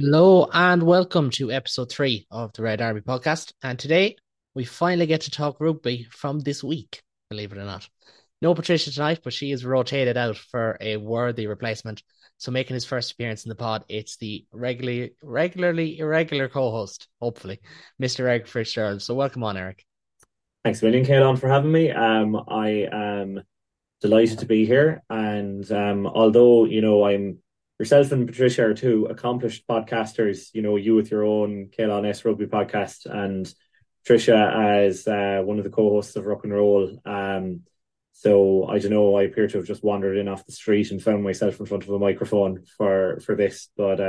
Hello and welcome to episode 3 of the Red Army podcast. And today we finally get to talk rugby from this week, believe it or not. No Patricia tonight, but she is rotated out for a worthy replacement. So making his first appearance in the pod, it's the regularly irregular co-host, hopefully, Mr. Eric Fitzgerald. So welcome on, Eric. Thanks a million, Caelan, for having me. I am delighted to be here. And although, you know, yourself and Patricia are two accomplished podcasters, you know, you with your own Caelan S Rugby podcast and Patricia as one of the co-hosts of Rock and Roll. So I don't know, I appear to have just wandered in off the street and found myself in front of a microphone for this. But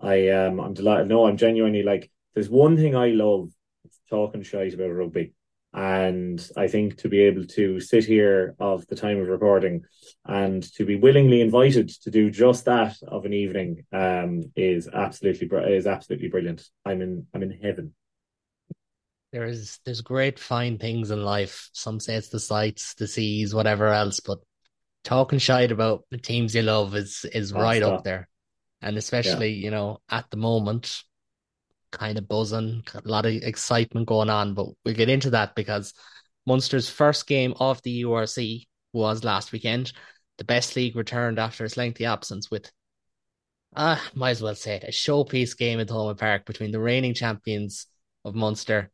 I'm delighted. No, I'm genuinely like, there's one thing I love, it's talking shite about rugby. And I think to be able to sit here of the time of recording and to be willingly invited to do just that of an evening is absolutely brilliant. I'm in heaven. There's great fine things in life. Some say it's the sights, the seas, whatever else, but talking shite about the teams you love is right up there. And especially, you know, at the moment, kind of buzzing, a lot of excitement going on, but we'll get into that because Munster's first game of the URC was last weekend. The best league returned after its lengthy absence with, might as well say it, a showpiece game at Thomond Park between the reigning champions of Munster.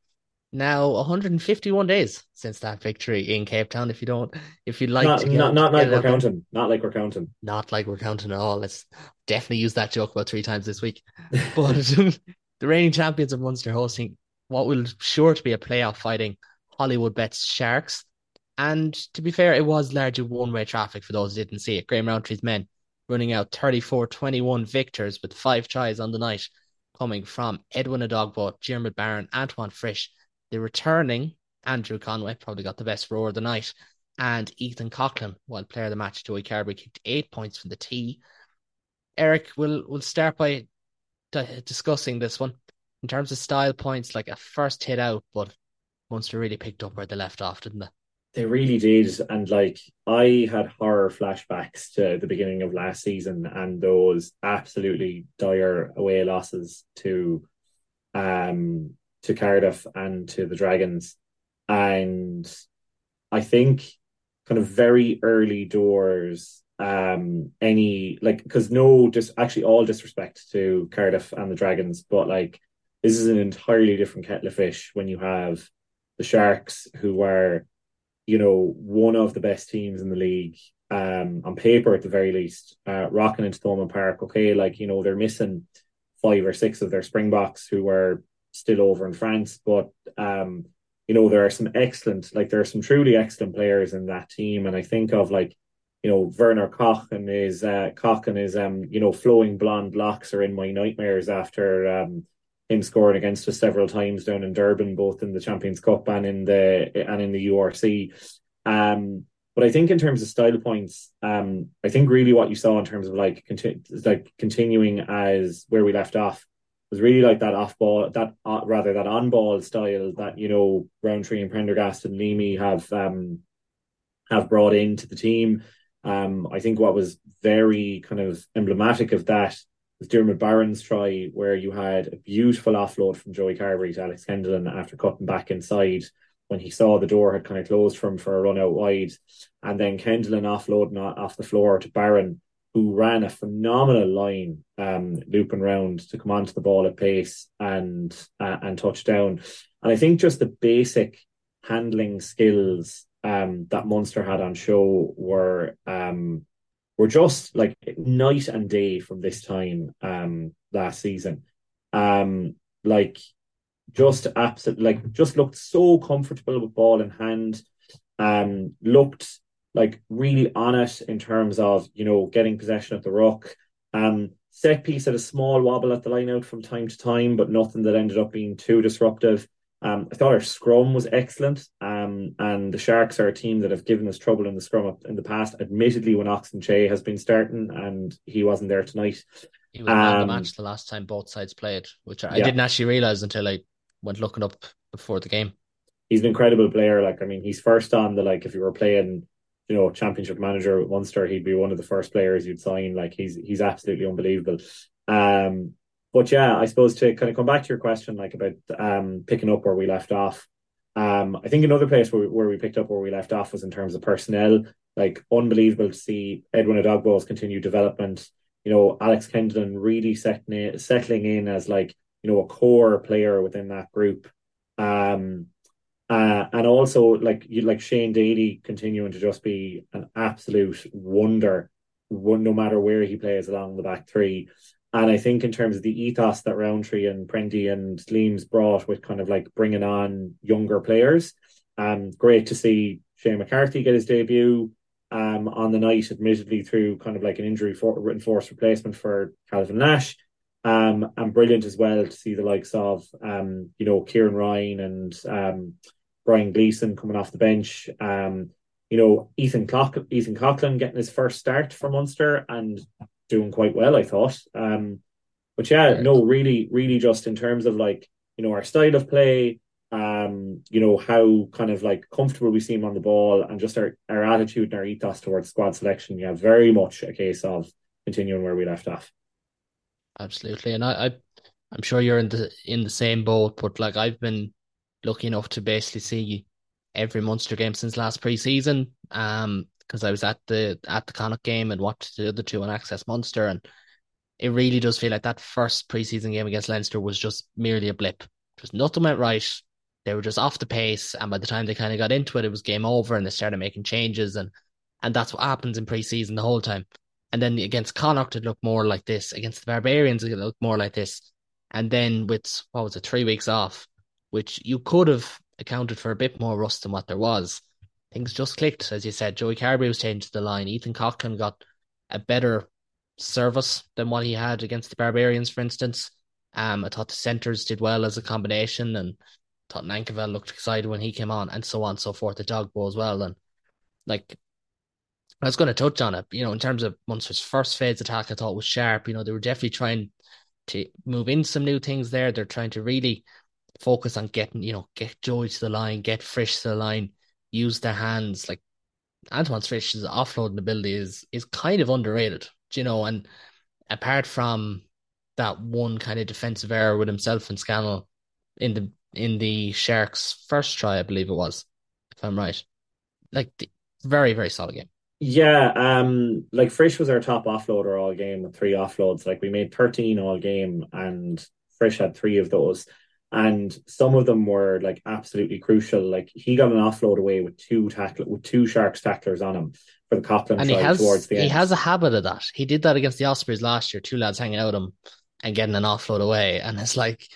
Now 151 days since that victory in Cape Town. Not like we're counting at all. Let's definitely use that joke about 3 times this week. But the reigning champions of Munster hosting what will sure to be a playoff fighting Hollywood Bets Sharks. And to be fair, it was largely one-way traffic for those who didn't see it. Graham Roundtree's men running out 34-21 victors with 5 tries on the night coming from Edwin Adogbua, Dermot Barron, Antoine Frisch, the returning Andrew Conway, probably got the best roar of the night, and Ethan Coughlin, while player of the match, Joey Carberry, kicked 8 points from the tee. Eric, we'll start by discussing this one in terms of style points, like a first hit out, but Munster really picked up where they left off, didn't they? They really did, and like I had horror flashbacks to the beginning of last season and those absolutely dire away losses to Cardiff and to the Dragons, and I think kind of very early doors. All disrespect to Cardiff and the Dragons, but like this is an entirely different kettle of fish when you have the Sharks, who were, you know, one of the best teams in the league, on paper at the very least, rocking into Thomond Park. Okay, like, you know, they're missing 5 or 6 of their Springboks who were still over in France, but you know, there are some truly excellent players in that team, and I think of like, you know, Werner Koch and his you know, flowing blonde locks are in my nightmares after him scoring against us several times down in Durban, both in the Champions Cup and in the URC. But I think in terms of style points, I think really what you saw in terms of like continuing as where we left off was really like that that on ball style that, you know, Roundtree and Prendergast and Leamy have brought into the team. I think what was very kind of emblematic of that was Dermot Barron's try, where you had a beautiful offload from Joey Carberry to Alex Kendalyn after cutting back inside when he saw the door had kind of closed for him for a run out wide. And then Kendalyn offloading off the floor to Barron, who ran a phenomenal line, looping round to come onto the ball at pace and touch down. And I think just the basic handling skills that Munster had on show were just like night and day from this time last season. Just looked so comfortable with ball in hand. Looked like really on it in terms of, you know, getting possession of the ruck. Set piece had a small wobble at the line out from time to time, but nothing that ended up being too disruptive. I thought our scrum was excellent, and the Sharks are a team that have given us trouble in the scrum in the past, admittedly when Oxenche has been starting, and he wasn't there tonight. He was out of the match the last time both sides played, which I didn't actually realise until I went looking up before the game. He's an incredible player. Like, I mean, he's first on the, like, if you were playing, you know, Championship manager at Munster, he'd be one of the first players you'd sign. Like, he's absolutely unbelievable. But yeah, I suppose to kind of come back to your question, like about picking up where we left off. I think another place where we picked up where we left off was in terms of personnel. Like, unbelievable to see Edwin Adogbo's continued development. You know, Alex Kendalyn really settling in as, like, you know, a core player within that group. And also, like Shane Daly continuing to just be an absolute wonder, no matter where he plays along the back three. And I think in terms of the ethos that Rowntree and Prendy and Sleams brought with kind of like bringing on younger players, great to see Shane McCarthy get his debut on the night, admittedly through kind of like an injury enforced replacement for Calvin Nash. And brilliant as well to see the likes of, you know, Kieran Ryan and Brian Gleason coming off the bench. You know, Ethan Coughlin getting his first start for Munster and doing quite well, I thought. But yeah, no, really, really just in terms of, like, you know, our style of play, you know, how kind of like comfortable we seem on the ball and just our attitude and our ethos towards squad selection. Yeah, very much a case of continuing where we left off. Absolutely. And I'm sure you're in the same boat, but like, I've been lucky enough to basically see every Munster game since last pre-season, because I was at the Connacht game and watched the other two on Access Munster, and it really does feel like that first pre-season game against Leinster was just merely a blip. Just nothing went right. They were just off the pace, and by the time they kind of got into it, it was game over, and they started making changes, and that's what happens in pre-season the whole time. And then against Connacht, it looked more like this. Against the Barbarians, it looked more like this. And then with, 3 weeks off, which you could have accounted for a bit more rust than what there was, things just clicked. As you said, Joey Carberry was changed to the line. Ethan Coughlin got a better service than what he had against the Barbarians, for instance. I thought the centres did well as a combination, and I thought Nankervell looked excited when he came on and so forth. The Dogbo as well. And like, I was going to touch on it, you know, in terms of Munster's first phase attack, I thought was sharp. You know, they were definitely trying to move in some new things there. They're trying to really focus on getting, you know, get Joey to the line, get Frisch to the line, use their hands. Like, Antoine Frisch's offloading ability is kind of underrated, you know, and apart from that one kind of defensive error with himself and Scannell in the Sharks' first try, I believe it was, if I'm right. Like, very, very solid game. Yeah, like Frisch was our top offloader all game with 3 offloads. Like, we made 13 all game, and Frisch had 3 of those, and some of them were like absolutely crucial. Like, he got an offload away with two Sharks tacklers on him for the Coughlin try towards the end. He has a habit of that. He did that against the Ospreys last year. 2 lads hanging out him and getting an offload away, and it's like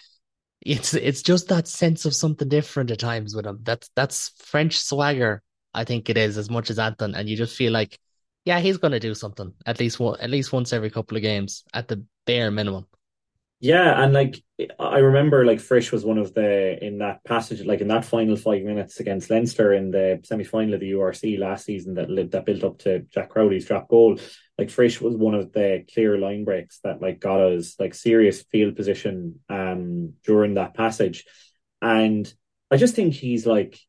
it's just that sense of something different at times with him. That's French swagger. I think it is as much as Anton, and you just feel like, yeah, he's going to do something at least once every couple of games at the bare minimum. Yeah, and like, I remember, like, Frisch was one of the, in that passage, like in that final 5 minutes against Leinster in the semi-final of the URC last season that built up to Jack Crowley's drop goal. Like, Frisch was one of the clear line breaks that like got us like serious field position during that passage, and I just think he's like.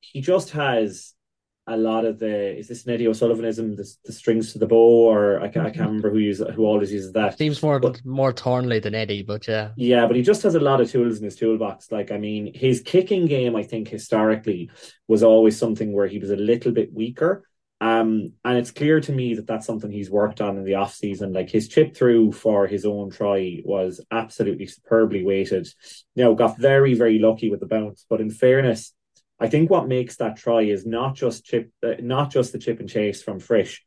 He just has a lot of the, is this an Eddie O'Sullivanism, the strings to the bow, or I can't remember who always uses that. Seems more Thornley than Eddie, but yeah. Yeah, but he just has a lot of tools in his toolbox. Like, I mean, his kicking game, I think, historically was always something where he was a little bit weaker. And it's clear to me that that's something he's worked on in the off-season. Like, his chip through for his own try was absolutely superbly weighted. Now, got very, very lucky with the bounce, but in fairness, I think what makes that try is not just the chip and chase from Frisch,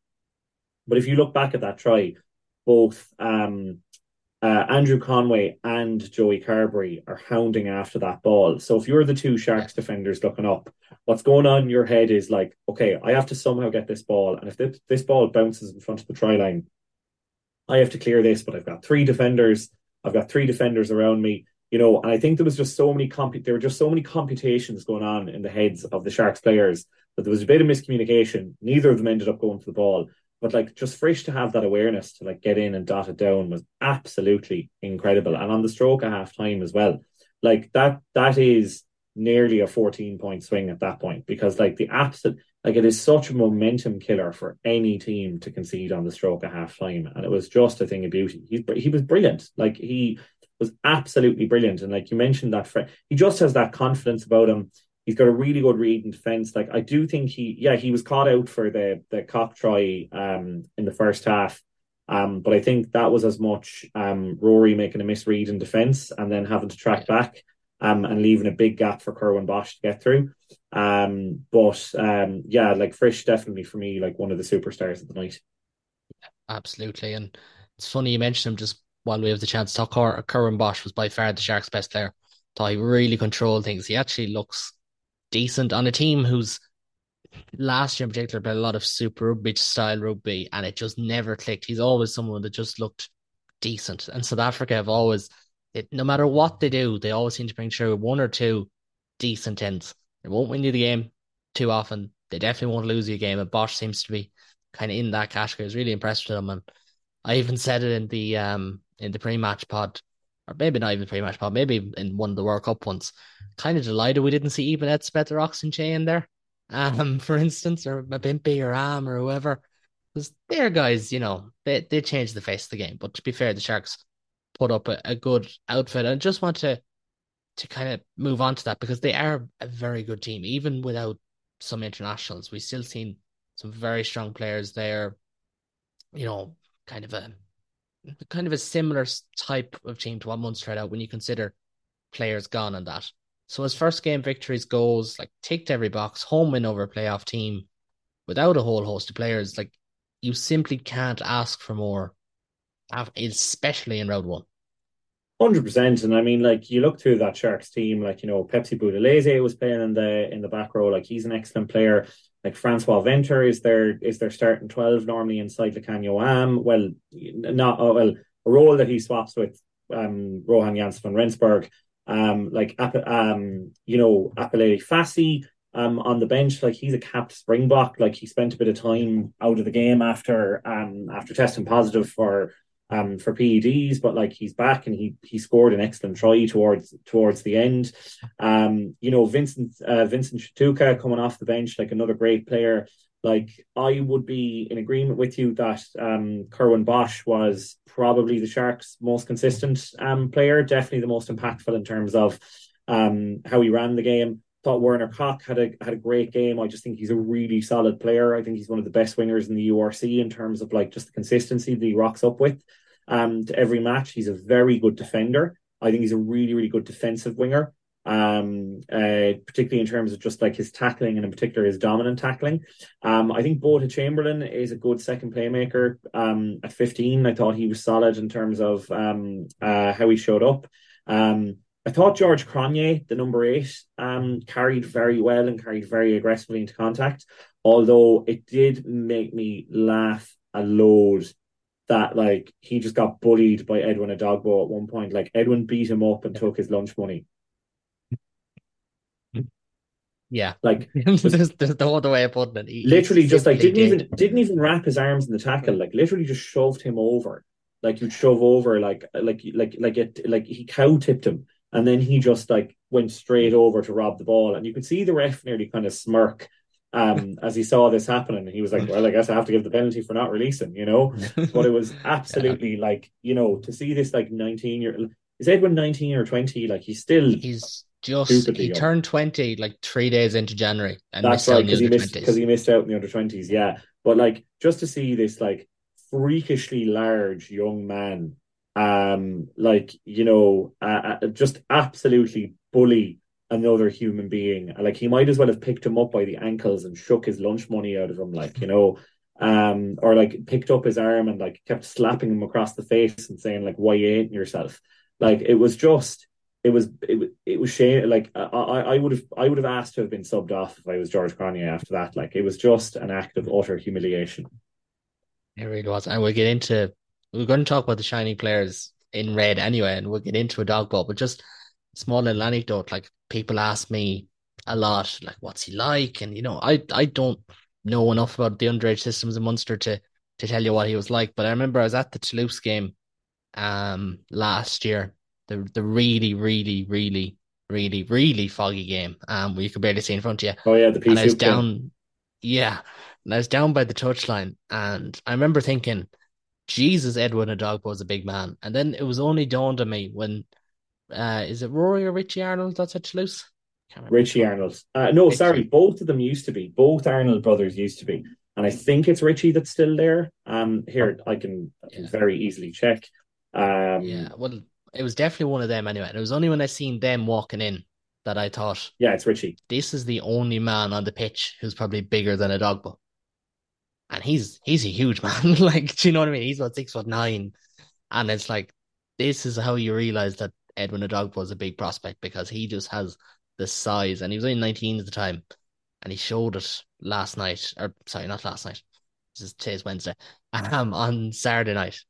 but if you look back at that try, both Andrew Conway and Joey Carberry are hounding after that ball. So if you're the two Sharks defenders looking up, what's going on in your head is like, okay, I have to somehow get this ball, and if this ball bounces in front of the try line, I have to clear this. But I've got 3 defenders. I've got 3 defenders around me. You know, and I think there were just so many computations going on in the heads of the Sharks players that there was a bit of miscommunication. Neither of them ended up going for the ball, but like, just Frisch to have that awareness to like get in and dot it down was absolutely incredible. And on the stroke at half time as well, like that is nearly a 14-point swing at that point, because like the absolute Like, it is such a momentum killer for any team to concede on the stroke of half time. And it was just a thing of beauty. He was brilliant. Like, he was absolutely brilliant. And like you mentioned, that he just has that confidence about him. He's got a really good read in defence. Like, I do think he was caught out for the Koch try in the first half. But I think that was as much Rory making a misread in defence and then having to track back and leaving a big gap for Kerwin Bosch to get through. But Frisch definitely for me, like, one of the superstars of the night. Absolutely. And it's funny you mentioned him just while we have the chance to talk. Kerwin Bosch was by far the Sharks' best player. Thought he really controlled things. He actually looks decent on a team who's last year in particular played a lot of Super Rugby style rugby, and it just never clicked. He's always someone that just looked decent. And South Africa have always, no matter what they do, they always seem to bring through one or two decent ends. They won't win you the game too often. They definitely won't lose you a game. And Bosch seems to be kind of in that category. I was really impressed with him. And I even said it in the pre-match pod, or maybe not even the pre-match pod, maybe in one of the World Cup ones. Kind of delighted we didn't see even Ed Spether Oxenche in there, for instance, or Mabimpi or Am or whoever. Because they're guys, you know, they changed the face of the game. But to be fair, the Sharks put up a good outfit. And I just want to kind of move on to that, because they are a very good team. Even without some internationals, we've still seen some very strong players there. You know, kind of a similar type of team to what Munster had out when you consider players gone on that. So his first game victories goals, like, ticked every box, home win over a playoff team without a whole host of players. Like, you simply can't ask for more, especially in round one. 100%, and I mean, like, you look through that Sharks team, like, you know, Pepsi Boudelese was playing in the back row, like, he's an excellent player. Like, Francois Venter is their starting 12 normally inside Lacanio Am. A role that he swaps with Rohan Janssen van Rensburg. Apeleli Fassi on the bench, like, he's a capped Springbok. Like, he spent a bit of time out of the game after testing positive for PEDs, but like, he's back and he scored an excellent try towards the end. Vincent Chatuka coming off the bench, like, another great player. Like, I would be in agreement with you that Kerwin Bosch was probably the Sharks' most consistent player, definitely the most impactful in terms of how he ran the game. Thought Werner Koch had a great game. I just think he's a really solid player. I think he's one of the best wingers in the URC in terms of, like, just the consistency that he rocks up with to every match. He's a very good defender. I think he's a really, really good defensive winger, particularly in terms of just, like, his tackling, and in particular his dominant tackling. I think Bota Chamberlain is a good second playmaker. At 15, I thought he was solid in terms of how he showed up. I thought George Cronier, the number 8, carried very well and carried very aggressively into contact, although it did make me laugh a load that, like, he just got bullied by Edwin Adogbua at one point. Like, Edwin beat him up and took his lunch money. Yeah, like, there's no other way of putting it. He literally just, like, didn't even wrap his arms in the tackle. Like, literally just shoved him over. Like, you'd shove over, like he cow-tipped him. And then he just, like, went straight over to rob the ball. And you could see the ref nearly kind of smirk as he saw this happening. He was like, well, I guess I have to give the penalty for not releasing, you know? But it was absolutely, like, you know, to see this, like, 19-year... Is Edwin 19 or 20? Like, he's still... He's just... He turned 20, like, 3 days into January. And that's right, because he missed out in the under-20s, yeah. But, like, just to see this, like, freakishly large young man... just absolutely bully another human being. Like, he might as well have picked him up by the ankles and shook his lunch money out of him, like, you know, or, like, picked up his arm and, like, kept slapping him across the face and saying, like, why you ain't yourself? Like, it was shame. Like, I would have asked to have been subbed off if I was George Cronier after that. Like, it was just an act of utter humiliation. It really was. And we're going to talk about the shiny players in red anyway, and we'll get into a dog ball, but just a small little anecdote. Like, people ask me a lot, like, what's he like? And, you know, I don't know enough about the underage systems in Munster to tell you what he was like. But I remember I was at the Toulouse game last year, the really, really, really, really, really foggy game where you could barely see in front of you. Oh yeah, the PCU. And I was down, Yeah. And I was down by the touchline and I remember thinking, Jesus, Edwin Adogbua was a big man. And then it was only dawned on me when, is it Rory or Richie Arnold that's at Toulouse? Richie Arnold. Both of them used to be. Both Arnold brothers used to be. And I think it's Richie that's still there. Here, I can very easily check. Well, it was definitely one of them anyway. And it was only when I seen them walking in that I thought, yeah, it's Richie. This is the only man on the pitch who's probably bigger than Adogbua. And he's a huge man. Like, do you know what I mean? He's about 6'9". And it's like, this is how you realise that Edwin Adogbua was a big prospect, because he just has the size. And he was only 19 at the time. And he showed it last night. Or, sorry, not last night. Today's Wednesday. On Saturday night.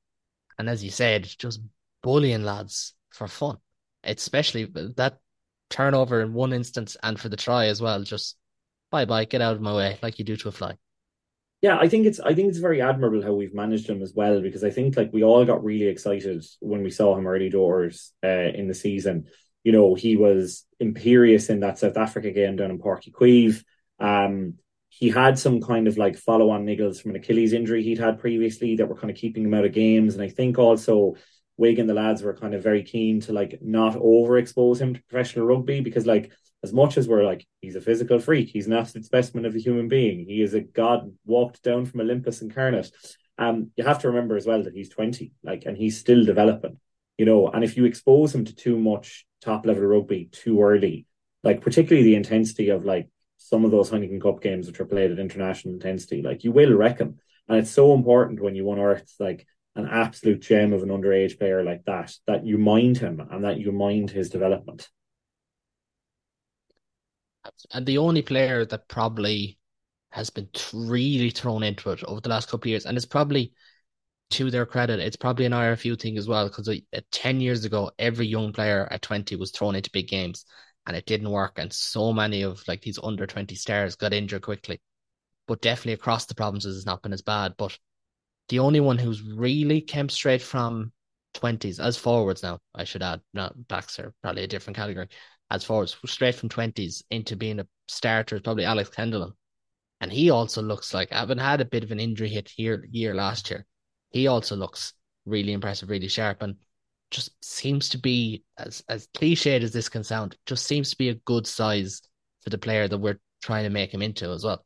And as you said, just bullying lads for fun. Especially that turnover in one instance and for the try as well. Just, bye-bye, get out of my way, like you do to a fly. Yeah, I think it's very admirable how we've managed him as well, because I think we all got really excited when we saw him early doors in the season. You know, he was imperious in that South Africa game down in Porthcurnow. He had some kind of follow-on niggles from an Achilles injury he'd had previously that were kind of keeping him out of games. And I think also Wig and the lads were kind of very keen to not overexpose him to professional rugby, because as much as we're he's a physical freak, he's an absolute specimen of a human being. He is a god walked down from Olympus incarnate. You have to remember as well that he's 20, and he's still developing, and if you expose him to too much top level rugby too early, particularly the intensity of some of those Heineken Cup games which are played at international intensity, you will wreck him. And it's so important when you unearth an absolute gem of an underage player like that, that you mind him and that you mind his development. And the only player that probably has been really thrown into it over the last couple of years, and it's probably to their credit, it's probably an IRFU thing as well, because 10 years ago, every young player at 20 was thrown into big games and it didn't work. And so many of these under 20 stars got injured quickly, but definitely across the provinces it's not been as bad. But the only one who's really came straight from 20s, as forwards now, I should add, not backs are probably a different category, as forwards, straight from 20s into being a starter is probably Alex Kendalyn. And he also looks having had a bit of an injury hit year last year, he also looks really impressive, really sharp, and just seems to be, as cliched as this can sound, just seems to be a good size for the player that we're trying to make him into as well.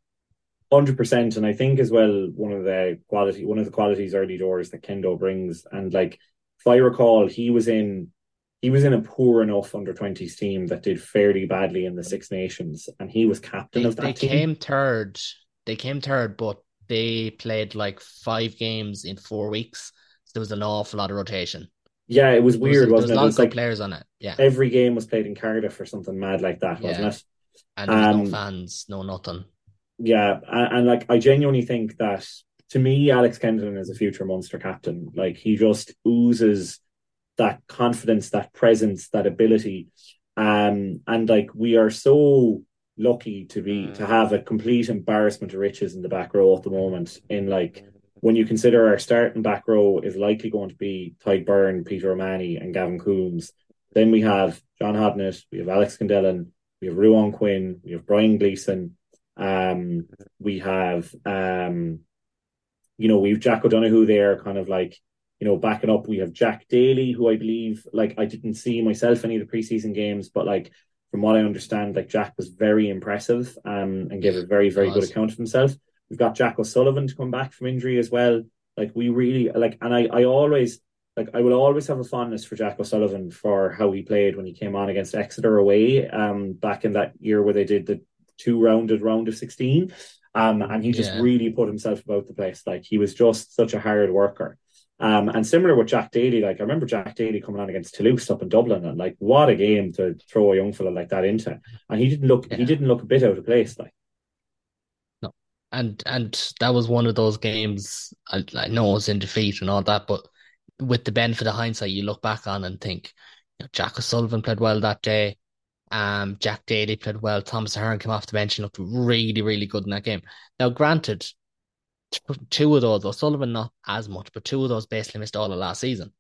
100%. And I think as well, one of the qualities early doors that Kendo brings, and if I recall, he was in a poor enough under 20s team that did fairly badly in the Six Nations, and he was captain of that team. They came third, but they played 5 games in 4 weeks. So there was an awful lot of rotation. Yeah, it was weird, wasn't it? There was lots of players on it. Yeah, every game was played in Cardiff or something mad like that, wasn't it? And there was no fans, no nothing. Yeah, and I genuinely think that, to me, Alex Kendalyn is a future Munster captain. He just oozes that confidence, that presence, that ability. And we are so lucky to have a complete embarrassment of riches in the back row at the moment. In when you consider our starting back row is likely going to be Tyke Byrne, Peter O'Mahony and Gavin Coombs. Then we have John Hodnett, we have Alex Kendalyn, we have Ruan Quinn, we have Brian Gleason, we have we've Jack O'Donoghue there, backing up. We have Jack Daly, who I believe, I didn't see myself any of the preseason games, but from what I understand, Jack was very impressive and gave a very, very good account of himself. We've got Jack O'Sullivan to come back from injury as well. We really and I always I will always have a fondness for Jack O'Sullivan for how he played when he came on against Exeter away back in that year where they did the two-rounded round of 16, and he just really put himself about the place. He was just such a hard worker. And similar with Jack Daly, I remember Jack Daly coming on against Toulouse up in Dublin, and what a game to throw a young fella like that into. And he didn't look a bit out of place. No, and that was one of those games. I know it was in defeat and all that, but with the benefit of hindsight, you look back on and think, Jack O'Sullivan played well that day. Jack Daly played well. Thomas Ahern came off the bench and looked really, really good in that game. Now, granted, two of those, O'Sullivan not as much, but two of those basically missed all of last season.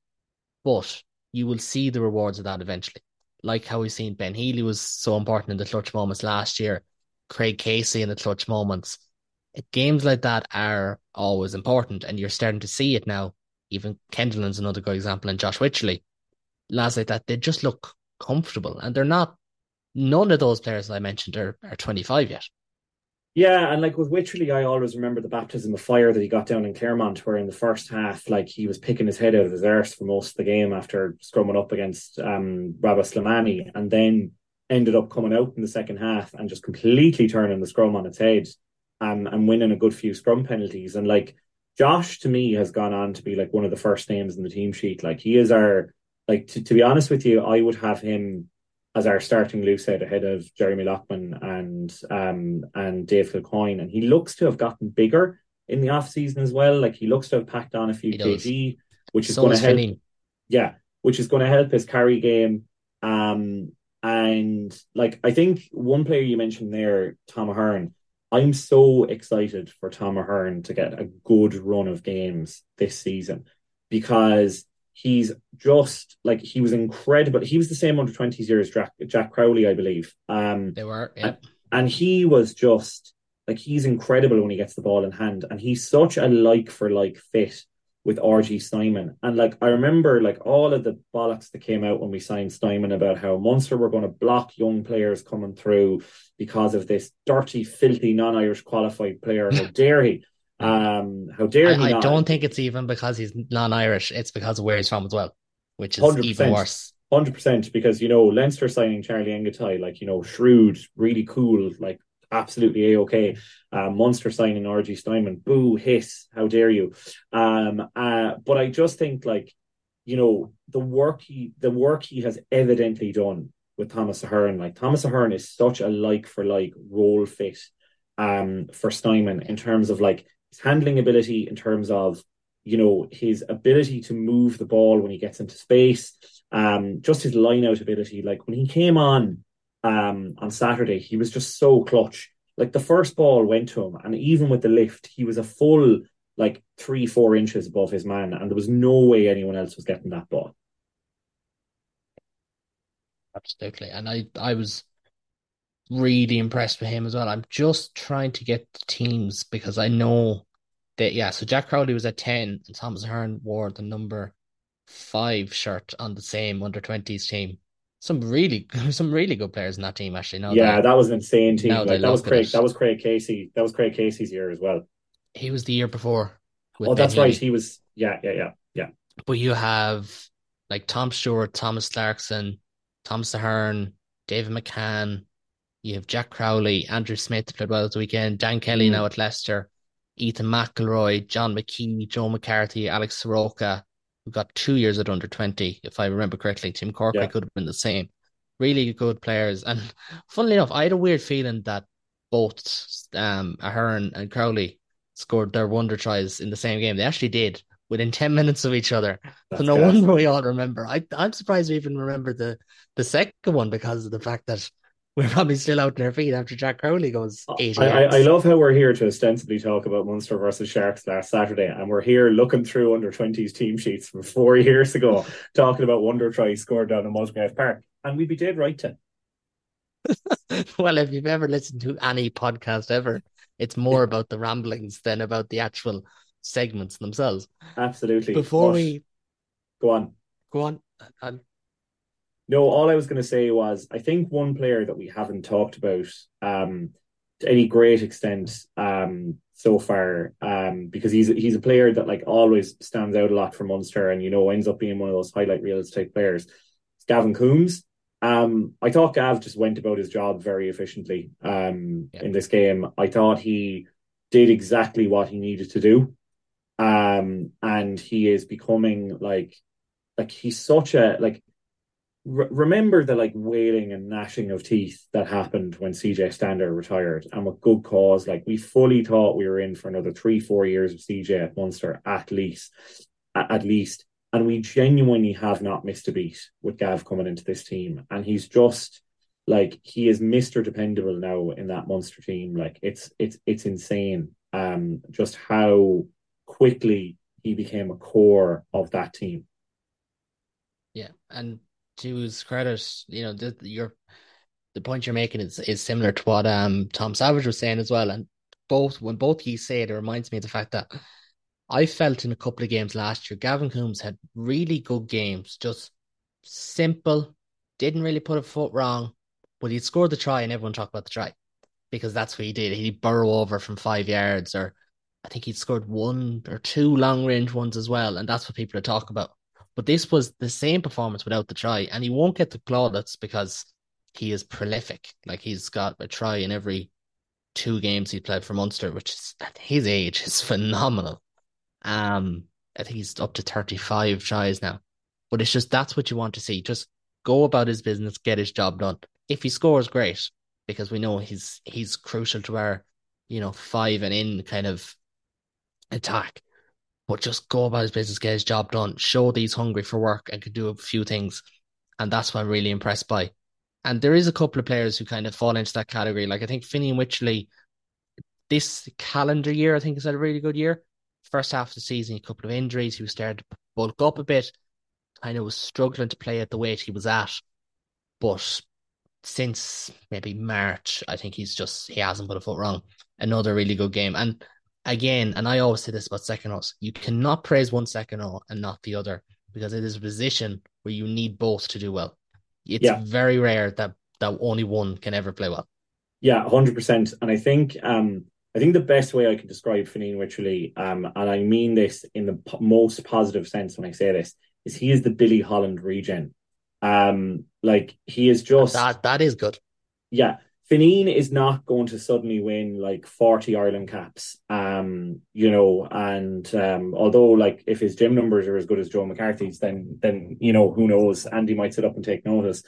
But you will see the rewards of that eventually. Like how we've seen Ben Healy was so important in the clutch moments last year, Craig Casey in the clutch moments, games like that are always important, and you're starting to see it now. Even Kendalyn's another good example, and Josh Witchley. Lads like that, they just look comfortable, and they're not, none of those players that I mentioned are 25 yet. Yeah, and like with Witchley, I always remember the baptism of fire that he got down in Claremont, where in the first half, like, he was picking his head out of his arse for most of the game after scrumming up against Rabah Slimani, and then ended up coming out in the second half and just completely turning the scrum on its head and winning a good few scrum penalties. And like, Josh, to me, has gone on to be like one of the first names in the team sheet. Like, he is our, like, to be honest with you, I would have him as our starting loose out ahead of Jeremy Lockman and Dave Kilcoyne. And he looks to have gotten bigger in the off-season as well. Like, he looks to have packed on a few kg, which is going to help. Yeah, which is going to help his carry game. And like, I think one player you mentioned there, Tom Ahern, I'm so excited for Tom Ahern to get a good run of games this season, because he's just like, he was incredible. He was the same under 20s year as Jack Crowley, I believe. They were, yeah. And he was just like, he's incredible when he gets the ball in hand, and he's such a like for like fit with RG Snyman. And like, I remember like all of the bollocks that came out when we signed Snyman about how Munster were going to block young players coming through because of this dirty, filthy non-Irish qualified player. How dare he? I don't think it's even because he's non-Irish, it's because of where he's from as well, which is even worse. 100%, because, you know, Leinster signing Charlie Engatai, like, you know, shrewd, really cool, like, absolutely A-OK. Munster signing RG Snyman, boo, hiss, how dare you. But I just think, like, you know, the work he has evidently done with Thomas Ahern, like, Thomas Ahern is such a like-for-like role fit for Snyman in terms of, like, his handling ability, in terms of, you know, his ability to move the ball when he gets into space, just his line out ability. Like, when he came on Saturday, he was just so clutch. Like, the first ball went to him, and even with the lift, he was a full like 3-4 inches above his man, and there was no way anyone else was getting that ball. Absolutely. And I was really impressed with him as well. I'm just trying to get the teams, because I know that, yeah, so Jack Crowley was at 10 and Thomas Ahern wore the number 5 shirt on the same under 20s team. Some really good players in that team, actually. That was an insane team. Like, that was Craig Casey. That was Craig Casey's year as well. He was the year before. Oh, that's right. He was, yeah. But you have like Tom Stewart, Thomas Larkson, Thomas Ahern, David McCann. You have Jack Crowley, Andrew Smith played well at the weekend, Dan Kelly now at Leicester, Ethan McElroy, John McKee, Joe McCarthy, Alex Soroka, who got 2 years at under 20, if I remember correctly. Tim Corker could have been the same. Really good players. And funnily enough, I had a weird feeling that both Ahern and Crowley scored their wonder tries in the same game. They actually did, within 10 minutes of each other. That's so no wonder we all remember. I'm surprised we even remember the second one, because of the fact that we're probably still out on our feet after Jack Crowley goes 80 yards. I love how we're here to ostensibly talk about Munster versus Sharks last Saturday, and we're here looking through under-20s team sheets from 4 years ago, talking about wonder tries scored down in Musgrave Park, and we'd be dead right to. Well, if you've ever listened to any podcast ever, it's more about the ramblings than about the actual segments themselves. Absolutely. Go on. No, all I was going to say was, I think one player that we haven't talked about to any great extent so far, because he's a player that like always stands out a lot for Munster, and, you know, ends up being one of those highlight reels type players, it's Gavin Coombs. I thought Gav just went about his job very efficiently in this game. I thought he did exactly what he needed to do, and he is becoming like he's such a like. Remember the like wailing and gnashing of teeth that happened when CJ Stander retired, and with good cause. Like, we fully thought we were in for another 3-4 years of CJ at Munster at least, and we genuinely have not missed a beat with Gav coming into this team, and he's just like, he is Mr. Dependable now in that Munster team. Like, it's insane just how quickly he became a core of that team. Yeah, and to his credit, you know, the point you're making is similar to what Tom Savage was saying as well, and when both of you say it, it reminds me of the fact that I felt in a couple of games last year, Gavin Coombs had really good games, just simple, didn't really put a foot wrong, but he'd scored the try and everyone talked about the try because that's what he did. He'd burrow over from 5 yards, or I think he'd scored one or two long-range ones as well, and that's what people are talking about. But this was the same performance without the try, and he won't get the plaudits because he is prolific. Like, he's got a try in every 2 games he played for Munster, which is, at his age, is phenomenal. I think he's up to 35 tries now. But it's just, that's what you want to see. Just go about his business, get his job done. If he scores, great, because we know he's crucial to our, you know, 5 and in kind of attack. But just go about his business, get his job done, show that he's hungry for work and could do a few things. And that's what I'm really impressed by. And there is a couple of players who kind of fall into that category. Like, I think Finian Witchley, this calendar year, I think he's had a really good year. First half of the season, a couple of injuries. He was starting to bulk up a bit. I know was struggling to play at the weight he was at. But since maybe March, I think he hasn't put a foot wrong. Another really good game. And again, and I always say this about second rows, you cannot praise one second row and not the other, because it is a position where you need both to do well. It's very rare that only one can ever play well. Yeah, 100%. And I think the best way I can describe Finian Witchley, and I mean this in the most positive sense when I say this, is he is the Billy Holland regen. Like, he is just... That is good. Yeah. Finian is not going to suddenly win, like, 40 Ireland caps, you know, and although, like, if his gym numbers are as good as Joe McCarthy's, then you know, who knows, Andy might sit up and take notice.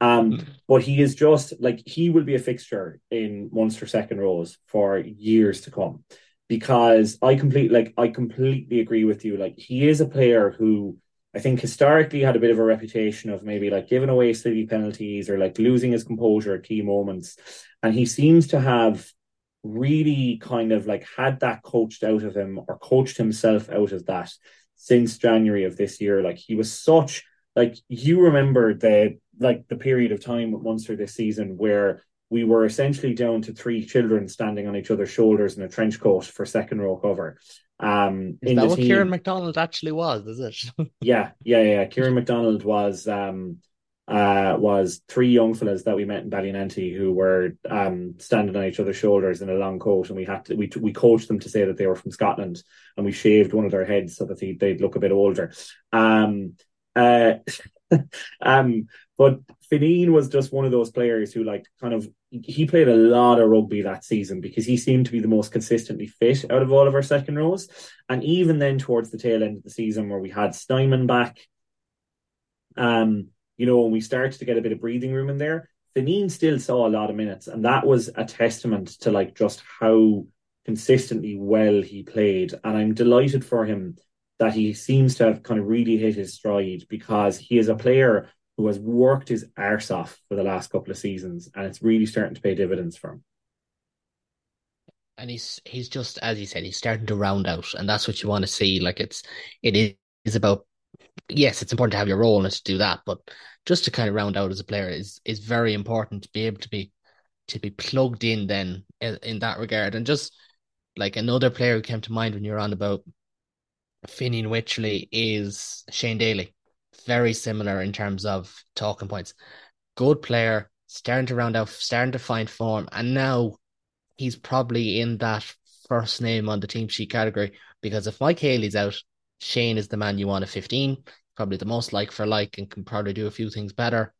But he is just, like, he will be a fixture in Munster second rows for years to come, because I completely agree with you. Like, he is a player who... I think historically had a bit of a reputation of maybe like giving away silly penalties or like losing his composure at key moments. And he seems to have really kind of like had that coached out of him, or coached himself out of that, since January of this year. Like, he was such, like, you remember the period of time at Munster this season where we were essentially down to 3 children standing on each other's shoulders in a trench coat for second row cover. Is that what Kieran McDonald actually was, is it? yeah. Kieran McDonald was 3 young fellas that we met in Ballynanty who were standing on each other's shoulders in a long coat, and we coached them to say that they were from Scotland, and we shaved one of their heads so that they'd look a bit older. But Finian was just one of those players who, like, kind of, he played a lot of rugby that season because he seemed to be the most consistently fit out of all of our second rows. And even then, towards the tail end of the season, where we had Snyman back, you know, and we started to get a bit of breathing room in there, Finian still saw a lot of minutes, and that was a testament to, like, just how consistently well he played. And I'm delighted for him that he seems to have kind of really hit his stride, because he is a player who has worked his arse off for the last couple of seasons, and it's really starting to pay dividends for him. And he's just, as you said, he's starting to round out, and that's what you want to see. Like, it is about, yes, it's important to have your role and to do that, but just to kind of round out as a player is very important, to be able to be plugged in then in that regard. And just like another player who came to mind when you're on about Finian Witchley is Shane Daly. Very similar in terms of talking points. Good player, starting to round out, starting to find form, and now he's probably in that first name on the team sheet category, because if Mike Haley's out, Shane is the man you want at 15, probably the most like for like, and can probably do a few things better.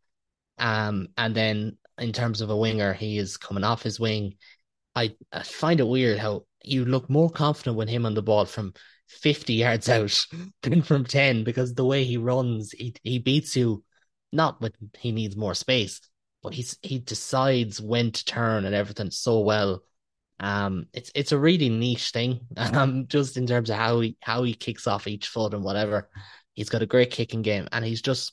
And then in terms of a winger, he is coming off his wing. I find it weird how you look more confident with him on the ball from 50 yards out than from 10, because the way he runs, he beats you. Not that he needs more space, but he decides when to turn and everything so well. It's a really niche thing, just in terms of how he kicks off each foot and whatever. He's got a great kicking game, and he's just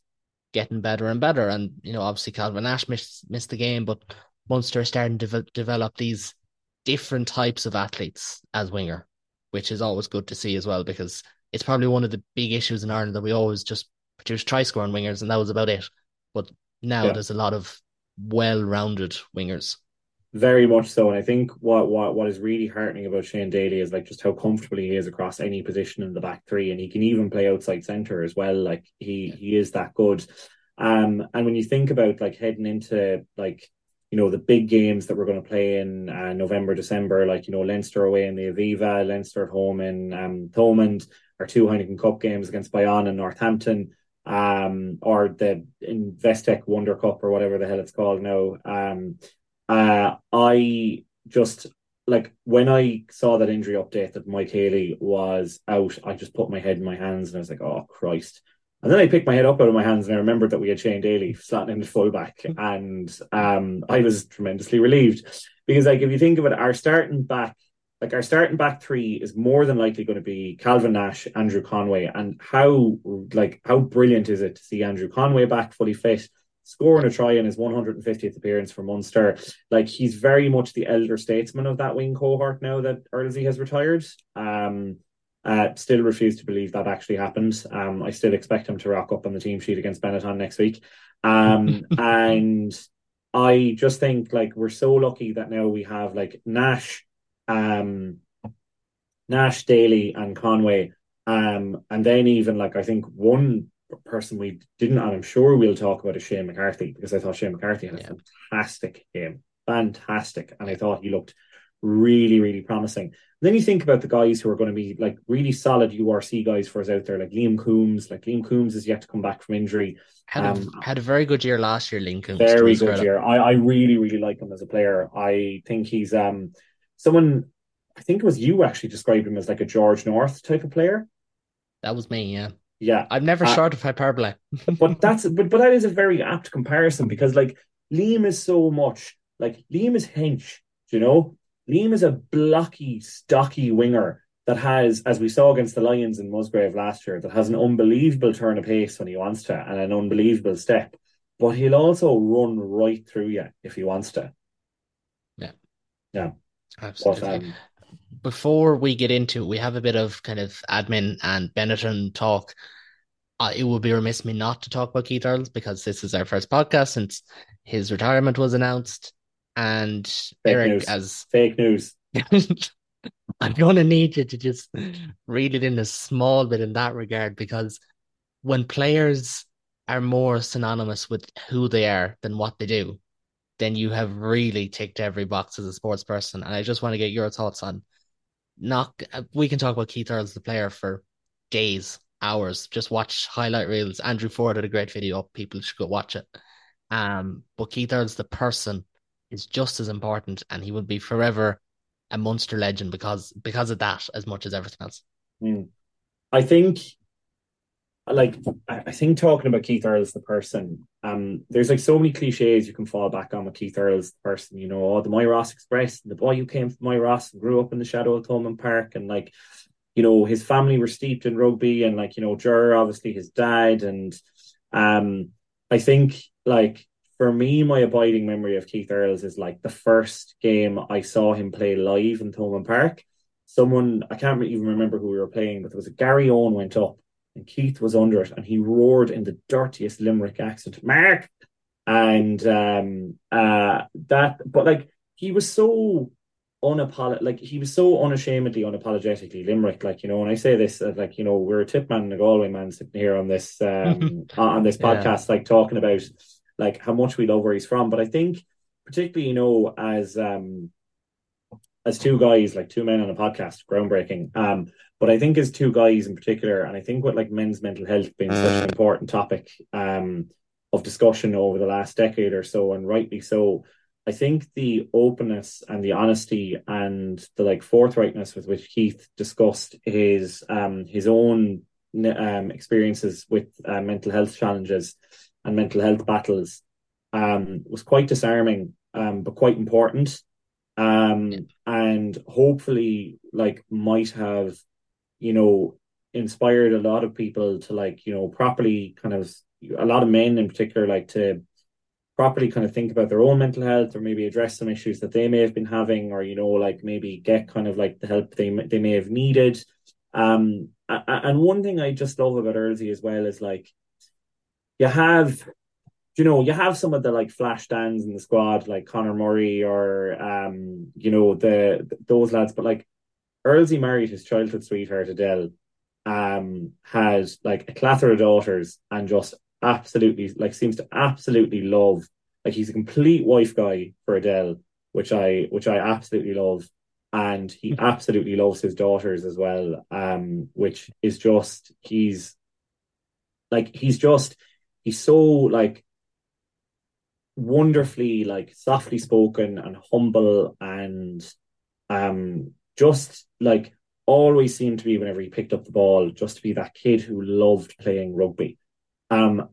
getting better and better. And, you know, obviously Calvin Ash missed the game, but Munster is starting to develop these different types of athletes as winger, which is always good to see as well, because it's probably one of the big issues in Ireland that we always just produce try-scoring wingers, and that was about it. But now there's a lot of well-rounded wingers. Very much so. And I think what is really heartening about Shane Daly is like just how comfortably he is across any position in the back three. And he can even play outside centre as well. Like he is that good. And when you think about like heading into like, you know, the big games that we're going to play in November, December, like, you know, Leinster away in the Aviva, Leinster at home in Thomond, our two Heineken Cup games against Bayonne and Northampton, or the Investec Wonder Cup or whatever the hell it's called now. I just, like, when I saw that injury update that Mike Haley was out, I just put my head in my hands and I was like, oh, Christ. And then I picked my head up out of my hands and I remembered that we had Shane Daly slotting in the fullback. And I was tremendously relieved because, like, if you think of it, our starting back three is more than likely going to be Calvin Nash, Andrew Conway. And how brilliant is it to see Andrew Conway back fully fit, scoring a try in his 150th appearance for Munster. Like, he's very much the elder statesman of that wing cohort now that Erlesey has retired. Still refuse to believe that actually happened. I still expect him to rock up on the team sheet against Benetton next week. And I just think, like, we're so lucky that now we have, like, Nash, Daly and Conway. And then even, like, I think one person we didn't, and I'm sure we'll talk about, is Shane McCarthy, because I thought Shane McCarthy had a fantastic game. Fantastic. And I thought he looked really, really promising. And then you think about the guys who are going to be like really solid URC guys for us out there, like Liam Coombs. Like, Liam Coombs is yet to come back from injury. Had a very good year last year, Liam Coombs. Very good year. I really, really like him as a player. I think he's someone, I think it was you actually described him as like a George North type of player. That was me, yeah. Yeah. I'm never short of hyperbole. but that is a very apt comparison, because like Liam is so much like, Liam is hench, you know? Liam is a blocky, stocky winger that has, as we saw against the Lions in Musgrave last year, that has an unbelievable turn of pace when he wants to and an unbelievable step. But he'll also run right through you if he wants to. Yeah. Yeah. Absolutely. But, before we get into it, we have a bit of kind of admin and Benetton talk. It would be remiss of me not to talk about Keith Earls, because this is our first podcast since his retirement was announced. And fake news. I'm going to need you to just read it in a small bit in that regard, because when players are more synonymous with who they are than what they do, then you have really ticked every box as a sports person. And I just want to get your thoughts on. We can talk about Keith Earls, the player, for days, hours. Just watch highlight reels. Andrew Ford had a great video up. People should go watch it. But Keith Earls, the person, is just as important, and he will be forever a Munster legend because of that, as much as everything else. I think talking about Keith Earls, the person, there's like so many cliches you can fall back on with Keith Earls, the person, you know, the My Ross Express, the boy who came from My Ross and grew up in the shadow of Thomond Park. And like, you know, his family were steeped in rugby, and like, you know, Ger, obviously his dad. And I think, like, for me, my abiding memory of Keith Earls is like the first game I saw him play live in Thomond Park. Someone, I can't even remember who we were playing, but there was a Gary Owen went up. And Keith was under it, and he roared in the dirtiest Limerick accent, Mark! And but like, he was so unashamedly, unapologetically Limerick, like, you know, and I say this, like, you know, we're a tip man and a Galway man sitting here on this, on this podcast, like, talking about, like, how much we love where he's from. But I think, particularly, you know, as two guys, like two men on a podcast, groundbreaking. But I think as two guys in particular, and I think with like men's mental health being such an important topic of discussion over the last decade or so, and rightly so, I think the openness and the honesty and the like forthrightness with which Keith discussed his own experiences with mental health challenges and mental health battles was quite disarming, but quite important. And hopefully, like, might have, you know, inspired a lot of people to, like, you know, properly kind of, a lot of men in particular, like, to properly kind of think about their own mental health, or maybe address some issues that they may have been having, or, you know, like, maybe get kind of like the help they may have needed. And one thing I just love about Earlsey as well is, like, you have you know, you have some of the like flash stands in the squad, like Conor Murray or, you know, those lads. But like Earlsey married his childhood sweetheart Adele, had like a clatter of daughters and just absolutely like seems to absolutely love. Like he's a complete wife guy for Adele, which I absolutely love. And he absolutely loves his daughters as well, which is just, he's so like wonderfully like softly spoken and humble and just like always seemed to be, whenever he picked up the ball, just to be that kid who loved playing rugby. And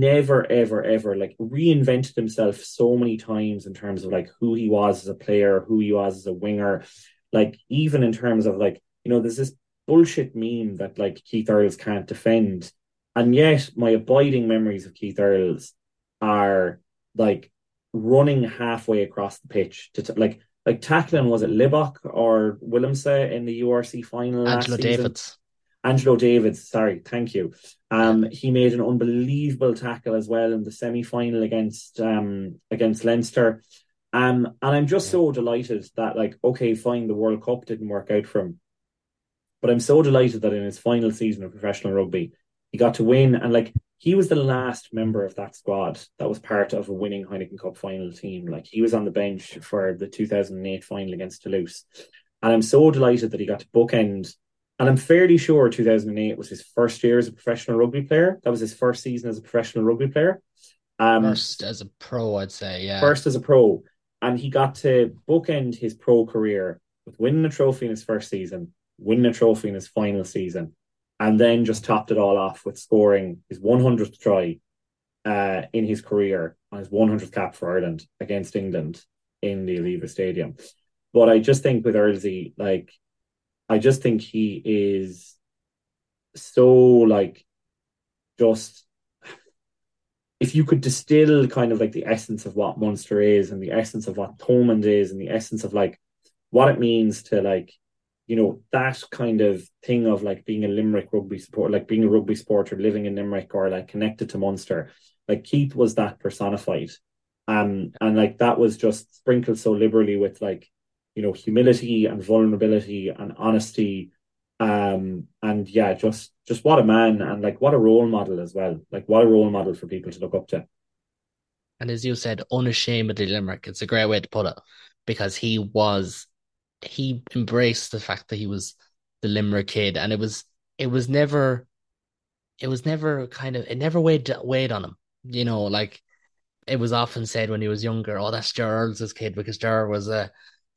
never, ever, ever like reinvented himself so many times in terms of like who he was as a player, who he was as a winger, like even in terms of like, you know, there's this bullshit meme that like Keith Earls can't defend. And yet my abiding memories of Keith Earls are like running halfway across the pitch to like tackling, was it Libbock or Willemse in the URC final last season? Angelo Davids, sorry, thank you. He made an unbelievable tackle as well in the semi-final against Leinster. And I'm just so delighted that, like, okay, fine, the World Cup didn't work out for him, but I'm so delighted that in his final season of professional rugby, he got to win. And, like, he was the last member of that squad that was part of a winning Heineken Cup final team. Like, he was on the bench for the 2008 final against Toulouse. And I'm so delighted that he got to bookend. And I'm fairly sure 2008 was his first year as a professional rugby player. That was his first season as a professional rugby player. First as a pro, I'd say, yeah. First as a pro. And he got to bookend his pro career with winning a trophy in his first season, winning a trophy in his final season, and then just topped it all off with scoring his 100th try in his career on his 100th cap for Ireland against England in the Aviva Stadium. But I just think with Earlsey, like, I just think he is so, like, just, if you could distill kind of like the essence of what Munster is and the essence of what Thomond is and the essence of like what it means to, like, you know, that kind of thing of like being a Limerick rugby supporter, like being a rugby supporter living in Limerick or like connected to Munster, like Keith was that personified. And like that was just sprinkled so liberally with, like, you know, humility and vulnerability and honesty, and yeah, just what a man, and like what a role model as well, like what a role model for people to look up to. And as you said, unashamedly Limerick. It's a great way to put it, because he embraced the fact that he was the Limerick kid, and it never weighed on him, you know. Like it was often said when he was younger, oh, that's Gerald's kid, because Gerald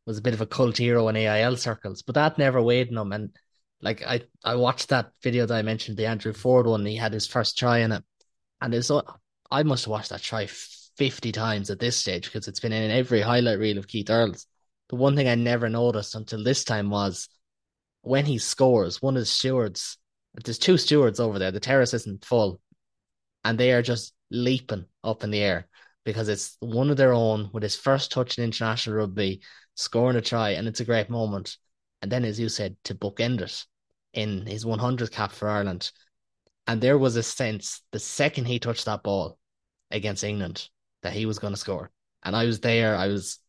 was a bit of a cult hero in AIL circles, but that never weighed on him. And like, I watched that video that I mentioned, the Andrew Ford one, and he had his first try in it. And I must have watched that try 50 times at this stage, because it's been in every highlight reel of Keith Earls. The one thing I never noticed until this time was when he scores, one of the stewards, there's two stewards over there, the terrace isn't full, and they are just leaping up in the air, because it's one of their own with his first touch in international rugby, scoring a try, and it's a great moment. And then, as you said, to bookend it in his 100th cap for Ireland. And there was a sense the second he touched that ball against England that he was going to score. And I was there. I was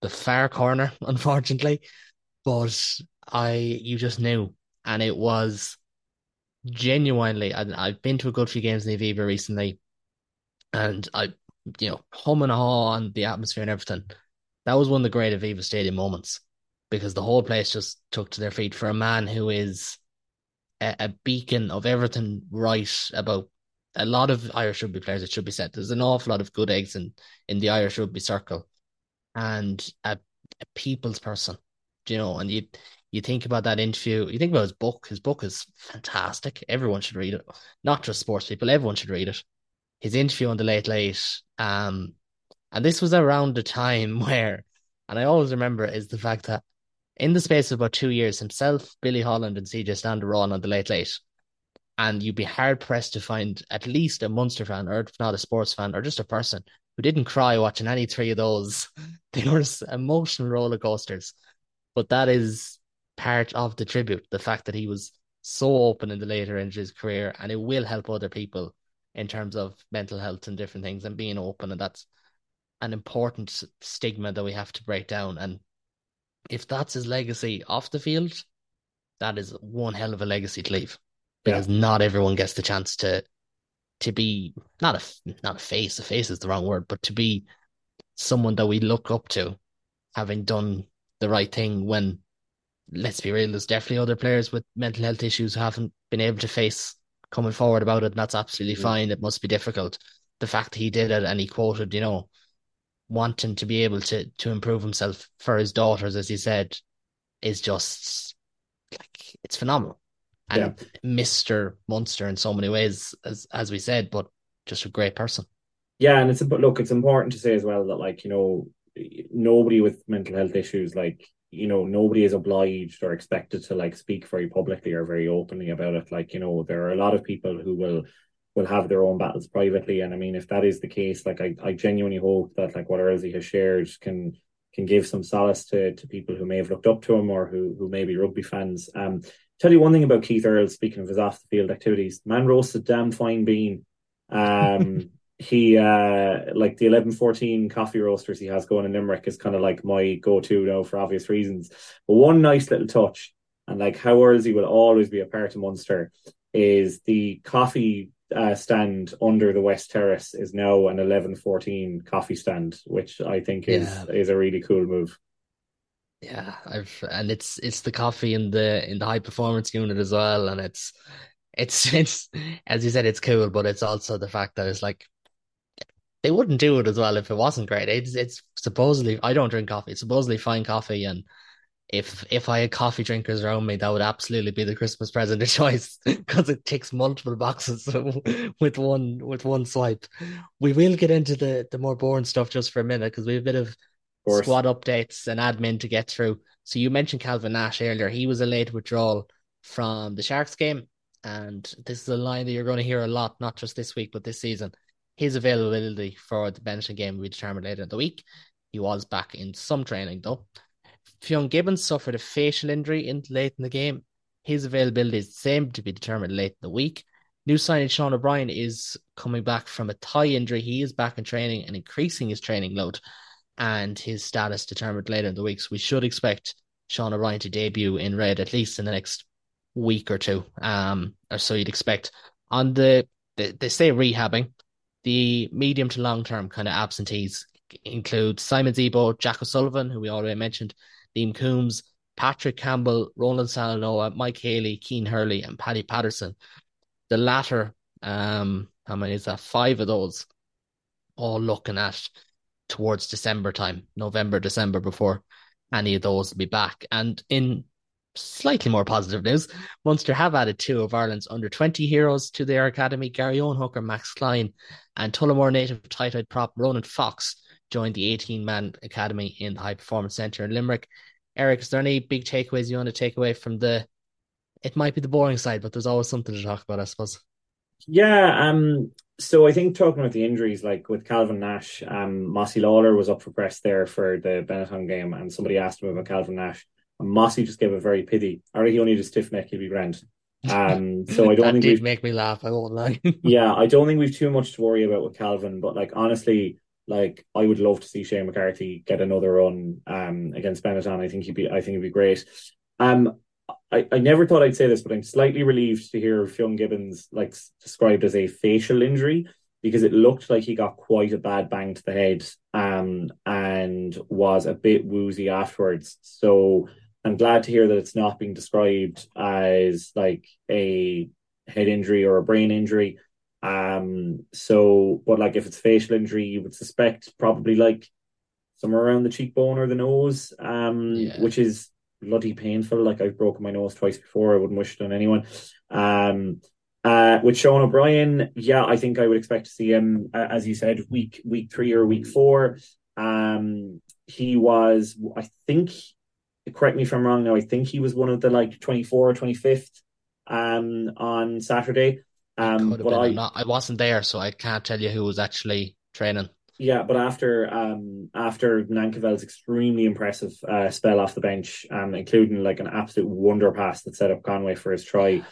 the far corner, unfortunately, but you just knew. And it was genuinely, and I've been to a good few games in the Aviva recently, and I, you know, hum and haw on the atmosphere and everything. That was one of the great Aviva Stadium moments, because the whole place just took to their feet for a man who is a beacon of everything right about a lot of Irish rugby players, it should be said. There's an awful lot of good eggs in the Irish rugby circle, and a people's person, you know. And you think about that interview, you think about his book. His book is fantastic. Everyone should read it. Not just sports people, everyone should read it. His interview on the Late Late, and this was around the time where, and I always remember, is the fact that in the space of about 2 years, himself, Billy Holland and CJ Stander were on the Late Late. And you'd be hard-pressed to find at least a Munster fan, or if not a sports fan, or just a person who didn't cry watching any three of those. They were emotional roller coasters. But that is part of the tribute, the fact that he was so open in the later end of his career, and it will help other people in terms of mental health and different things and being open. And that's an important stigma that we have to break down. And if that's his legacy off the field, that is one hell of a legacy to leave, because not everyone gets the chance to be not a face. A face is the wrong word, but to be someone that we look up to, having done the right thing. When, let's be real, there's definitely other players with mental health issues who haven't been able to face coming forward about it, and that's absolutely fine. It must be difficult. The fact that he did it, and he quoted, you know, wanting to be able to improve himself for his daughters, as he said, is just like, it's phenomenal. And Mr. Munster in so many ways, as we said, but just a great person. Yeah, and it's important to say as well that, like, you know, nobody with mental health issues, like, you know, nobody is obliged or expected to, like, speak very publicly or very openly about it. Like, you know, there are a lot of people who will have their own battles privately. And I mean, if that is the case, like, I genuinely hope that, like, what Earlsey has shared can give some solace to people who may have looked up to him or who may be rugby fans. Tell you one thing about Keith Earls, speaking of his off the field activities, man roasts a damn fine bean. He like the 11-14 coffee roasters he has going in Limerick is kind of like my go-to now for obvious reasons. But one nice little touch, and like how Earlsy will always be a part of Munster, is the coffee stand under the West Terrace is now an 11-14 coffee stand, which I think is a really cool move. Yeah, and it's the coffee in the high performance unit as well, and it's as you said, it's cool, but it's also the fact that it's like they wouldn't do it as well if it wasn't great. It's supposedly, I don't drink coffee, it's supposedly fine coffee, and if I had coffee drinkers around me, that would absolutely be the Christmas present of choice, because it ticks multiple boxes with one swipe. We will get into the more boring stuff just for a minute, because we have a bit of squad updates and admin to get through. So you mentioned Calvin Nash earlier. He was a late withdrawal from the Sharks game, and this is a line that you're going to hear a lot, not just this week, but this season. His availability for the Benetton game will be determined later in the week. He was back in some training, though. Fionn Gibbons suffered a facial injury late in the game. His availability is the same, to be determined late in the week. New signing Sean O'Brien is coming back from a thigh injury. He is back in training and increasing his training load, and his status determined later in the week. So we should expect Sean O'Brien to debut in red at least in the next week or two. Or so you'd expect. On they say rehabbing, the medium to long term kind of absentees include Simon Zebo, Jack O'Sullivan, who we already mentioned, Liam Coombs, Patrick Campbell, Roland Salanoa, Mike Haley, Keane Hurley, and Paddy Patterson. The latter, how many is that? 5 of those, all looking at towards December time, November, December, before any of those will be back. And in slightly more positive news, Munster have added 2 of Ireland's under-20 heroes to their academy. Gary Owenhooker, Max Klein, and Tullamore native tight-eyed prop Ronan Fox joined the 18-man academy in the High Performance Centre in Limerick. Eric, is there any big takeaways you want to take away from it might be the boring side, but there's always something to talk about, I suppose. Yeah, so I think talking about the injuries, like with Calvin Nash, Mossy Lawler was up for press there for the Benetton game, and somebody asked him about Calvin Nash, and Mossy just gave a very pity. Or he only did a stiff neck, he'll be grand. So I don't think did make me laugh, I won't lie. Yeah, I don't think we've too much to worry about with Calvin, but like honestly, like I would love to see Shane McCarthy get another run against Benetton. I think he'd be great. I never thought I'd say this, but I'm slightly relieved to hear Fionn Gibbons like described as a facial injury, because it looked like he got quite a bad bang to the head and was a bit woozy afterwards. So I'm glad to hear that it's not being described as like a head injury or a brain injury. So, but like if it's facial injury, you would suspect probably like somewhere around the cheekbone or the nose, which is bloody painful. Like I've broken my nose twice before. I wouldn't wish it on anyone. With Sean O'Brien, I think I would expect to see him, as you said, week 3 or week 4. He was, I think, correct me if I'm wrong now, I think he was one of the like 24 or 25th on Saturday. I wasn't there, so I can't tell you who was actually training. Yeah, but after Nancavel's extremely impressive spell off the bench, including like an absolute wonder pass that set up Conway for his try,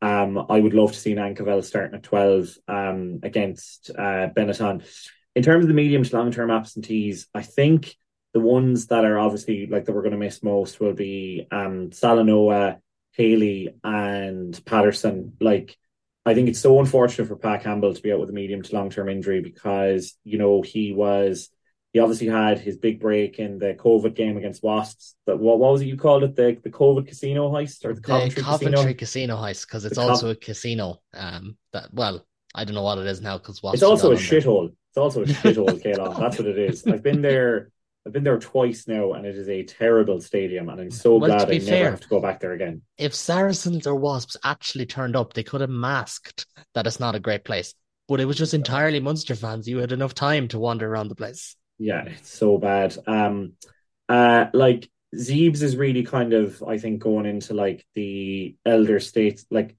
I would love to see Nankivell starting at 12 against Benetton. In terms of the medium to long-term absentees, I think the ones that are obviously like that we're going to miss most will be Salanoa, Haley and Patterson. Like, I think it's so unfortunate for Pat Campbell to be out with a medium to long-term injury because, you know, he obviously had his big break in the COVID game against Wasps. But what was it you called it? The COVID casino heist or the Coventry casino heist? Because it's also a casino. I don't know what it is now because Wasps. It's also a shithole, Kaelon. That's what it is. I've been there twice now, and it is a terrible stadium, and I'm so glad I never have to go back there again. If Saracens or Wasps actually turned up, they could have masked that it's not a great place. But it was just entirely Munster fans. You had enough time to wander around the place. Yeah, it's so bad. Zeebs is really kind of, I think, going into, like, the elder states. Like,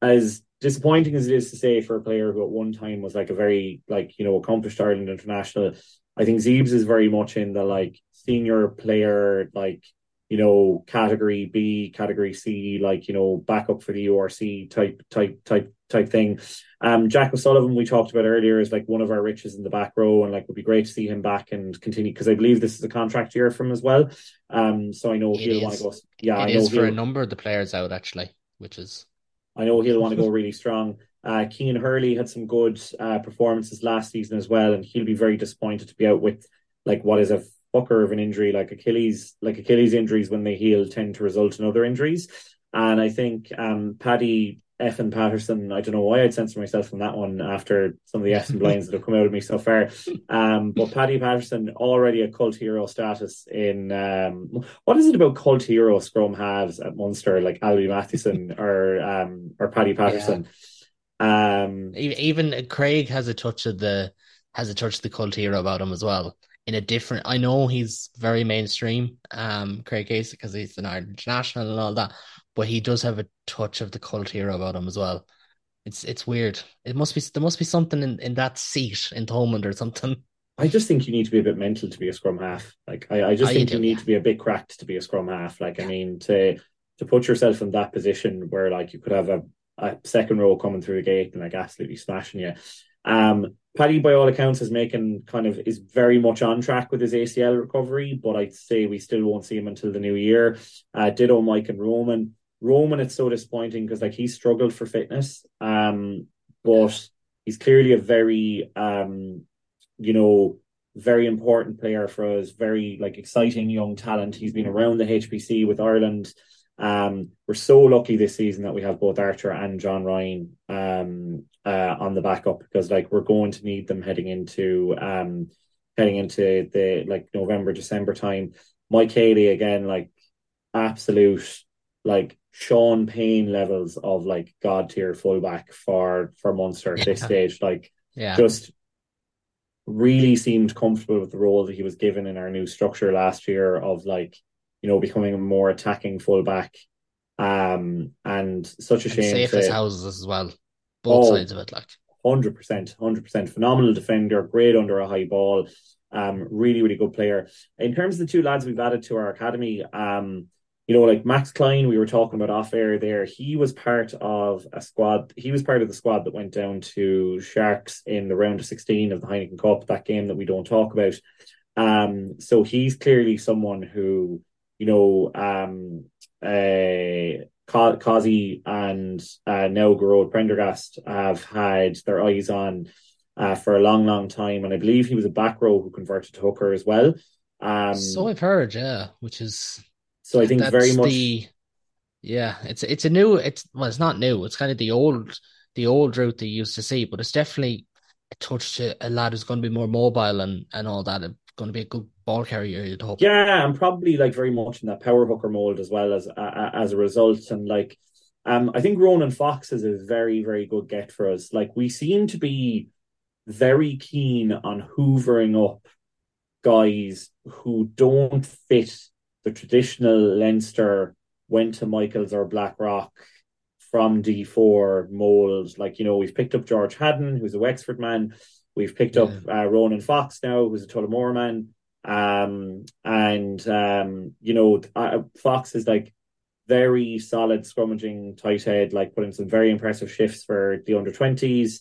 as disappointing as it is to say for a player who at one time was, like, a very, like, you know, accomplished Ireland international, I think Zeebs is very much in the, like, senior player, like, you know, category B, category C, like, you know, backup for the URC type thing. Jack O'Sullivan, we talked about earlier, is, like, one of our riches in the back row, and, like, it would be great to see him back and continue, because I believe this is a contract year for him as well. So I know he'll want to go... Yeah, it is for a number of the players out, actually, which is... I know he'll want to go really strong. Keenan Hurley had some good performances last season as well, and he'll be very disappointed to be out with like what is a fucker of an injury. Achilles injuries, when they heal, tend to result in other injuries. And I think Paddy F and Patterson, I don't know why I'd censor myself from that one after some of the F's and blinds that have come out of me so far. But Paddy Patterson, already a cult hero status in... what is it about cult hero scrum halves at Munster, like Albie Mathieson or Paddy Patterson? Yeah. Even Craig has a touch of the cult hero about him as well. In a different, I know he's very mainstream, Craig Casey, because he's an Ireland international and all that, but he does have a touch of the cult hero about him as well. It's weird. There must be something in that seat in Thomond or something. I just think you need to be a bit mental to be a scrum half. Like I think you need to be a bit cracked to be a scrum half. Like, I mean, to put yourself in that position where like you could have a second row coming through the gate and like absolutely smashing you. Paddy, by all accounts, is very much on track with his ACL recovery, but I'd say we still won't see him until the new year. Ditto Mike and Roman, it's so disappointing because like he struggled for fitness, but he's clearly a very very important player for us, very like exciting young talent. He's been around the HPC with Ireland. We're so lucky this season that we have both Archer and John Ryan on the backup, because like we're going to need them heading into the like November, December time. Mike Haley again, like absolute like Sean Payne levels of like god tier fullback for Munster at this stage. Like just really seemed comfortable with the role that he was given in our new structure last year of like, you know, becoming a more attacking fullback, and such a shame. Safe as houses as well, both sides of it. Like 100%, phenomenal defender, great under a high ball, really, really good player. In terms of the two lads we've added to our academy, you know, like Max Klein, we were talking about off air there. He was part of a squad. He was part of the squad that went down to Sharks in the round of 16 of the Heineken Cup, that game that we don't talk about. So he's clearly someone who, you know, Causey and now Gerard Prendergast have had their eyes on for a long, long time. And I believe he was a back row who converted to hooker as well. So I've heard, yeah, which is... So I think very much... it's not new. It's kind of the old route they used to see, but it's definitely a touch to a lad who's going to be more mobile and all that. Going to be a good ball carrier, you'd hope. Yeah, and probably like very much in that power hooker mold as well as a result. And like, I think Ronan Fox is a very, very good get for us. Like, we seem to be very keen on hoovering up guys who don't fit the traditional Leinster went to Michaels or Blackrock from D4 mold. Like, you know, we've picked up George Haddon, who's a Wexford man. We've picked up Ronan Fox now, who's a Tullamore man. Fox is like very solid scrummaging tight head, like putting some very impressive shifts for the under-20s.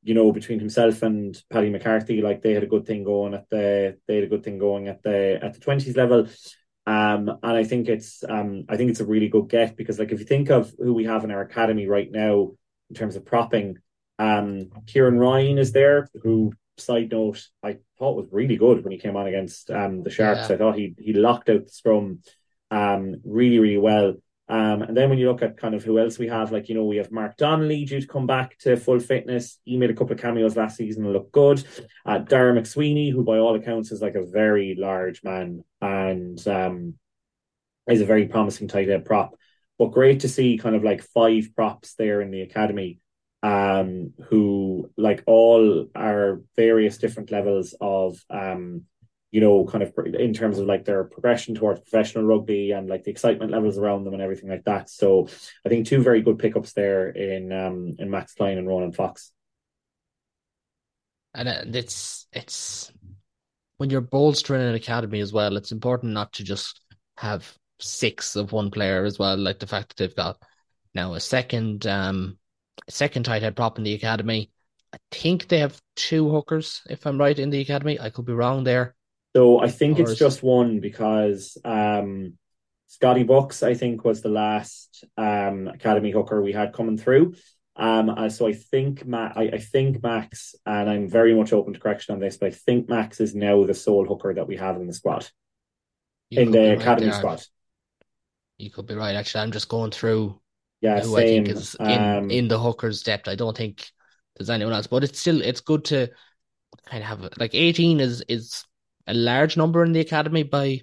Between himself and Paddy McCarthy, like they had a good thing going at the 20s level. And I think it's a really good get, because like if you think of who we have in our academy right now in terms of propping, Kieran Ryan is there, who, side note, I thought was really good when he came on against the Sharks. Yeah. I thought he locked out the scrum really, really well. And then when you look at kind of who else we have, like, we have Mark Donnelly due to come back to full fitness. He made a couple of cameos last season and looked good. Dara McSweeney, who by all accounts is like a very large man and is a very promising tight end prop. But great to see kind of like five props there in the academy who like all are various different levels of kind of in terms of like their progression towards professional rugby and like the excitement levels around them and everything like that. So I think two very good pickups there in Max Klein and Ronan Fox. And it's when you're bolstering an academy as well, it's important not to just have six of one player as well. Like the fact that they've got now a second tight head prop in the academy. I think they have two hookers, if I'm right, in the academy. I could be wrong there. So I think it's just one, because Scotty Bucks, I think, was the last academy hooker we had coming through. So I think Max, and I'm very much open to correction on this, but I think Max is now the sole hooker that we have in the squad, in the academy squad. You could be right. Actually, I'm just going through who I think is in the hooker's depth. I don't think there's anyone else, but it's good to kind of have like 18 is a large number in the academy by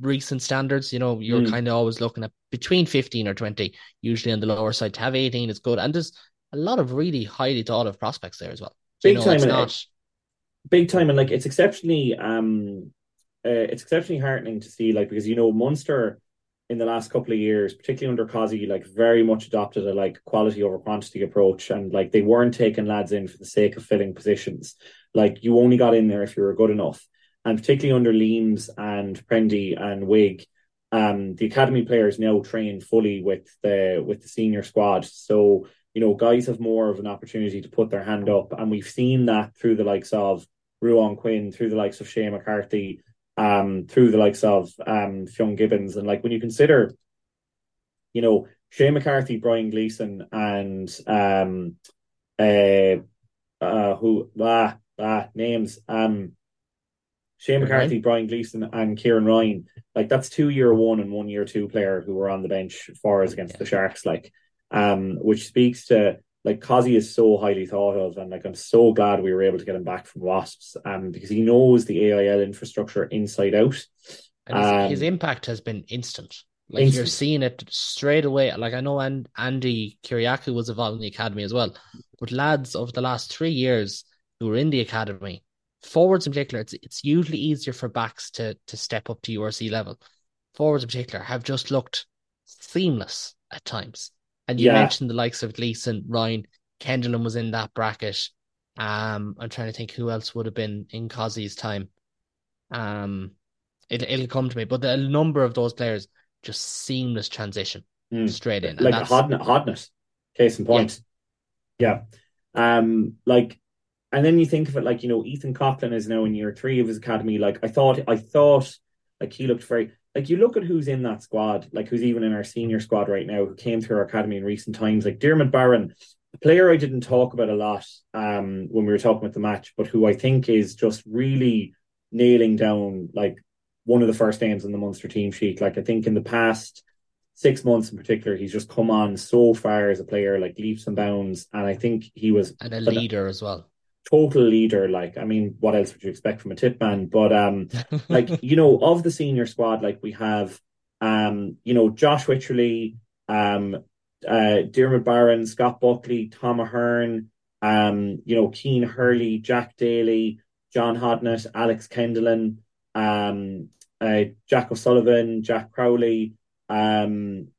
recent standards. You're kind of always looking at between 15 or 20, usually on the lower side. To have 18 is good. And there's a lot of really highly thought of prospects there as well. So, big time. And like, it's exceptionally heartening to see, like, because, Munster in the last couple of years, particularly under Cosy, like very much adopted a like quality over quantity approach. And like, they weren't taking lads in for the sake of filling positions. Like, you only got in there if you were good enough. And particularly under Leams and Prendy and Wig, the academy players now train fully with the senior squad. So, guys have more of an opportunity to put their hand up. And we've seen that through the likes of Ruan Quinn, through the likes of Shea McCarthy, through the likes of Fionn Gibbons. And like, when you consider, Shea McCarthy, Brian Gleason, and Shane McCarthy, Brian Gleason and Kieran Ryan, like that's 2 year one and 1 year two player who were on the bench for us against the Sharks, like which speaks to like Cosy is so highly thought of, and like I'm so glad we were able to get him back from Wasps because he knows the AIL infrastructure inside out, and his impact has been instant. Like you're seeing it straight away. Like I know Andy Kiriakou was involved in the academy as well, but lads over the last 3 years who were in the academy, forwards in particular, it's usually easier for backs to step up to URC level. Forwards in particular have just looked seamless at times. And you mentioned the likes of Gleason, Ryan, Kendalyn was in that bracket. I'm trying to think who else would have been in Cosie's time. It'll come to me, but a number of those players, just seamless transition straight in. And like Hodnett, case in point. Yeah. And then you think of it like, Ethan Coughlin is now in year three of his academy. Like I thought like he looked very, like you look at who's in that squad, like who's even in our senior squad right now, who came through our academy in recent times, like Dermot Barron, a player I didn't talk about a lot when we were talking about the match, but who I think is just really nailing down like one of the first names on the Munster team sheet. Like I think in the past 6 months in particular, he's just come on so far as a player, like leaps and bounds. And I think he was... And a leader as well. Total leader. Like, I mean, what else would you expect from a tip man? But like, of the senior squad, like we have, Josh Witchley, Dermot Barron, Scott Buckley, Tom Ahern, Keane Hurley, Jack Daly, John Hodnett, Alex Kendalyn, Jack O'Sullivan, Jack Crowley, Liam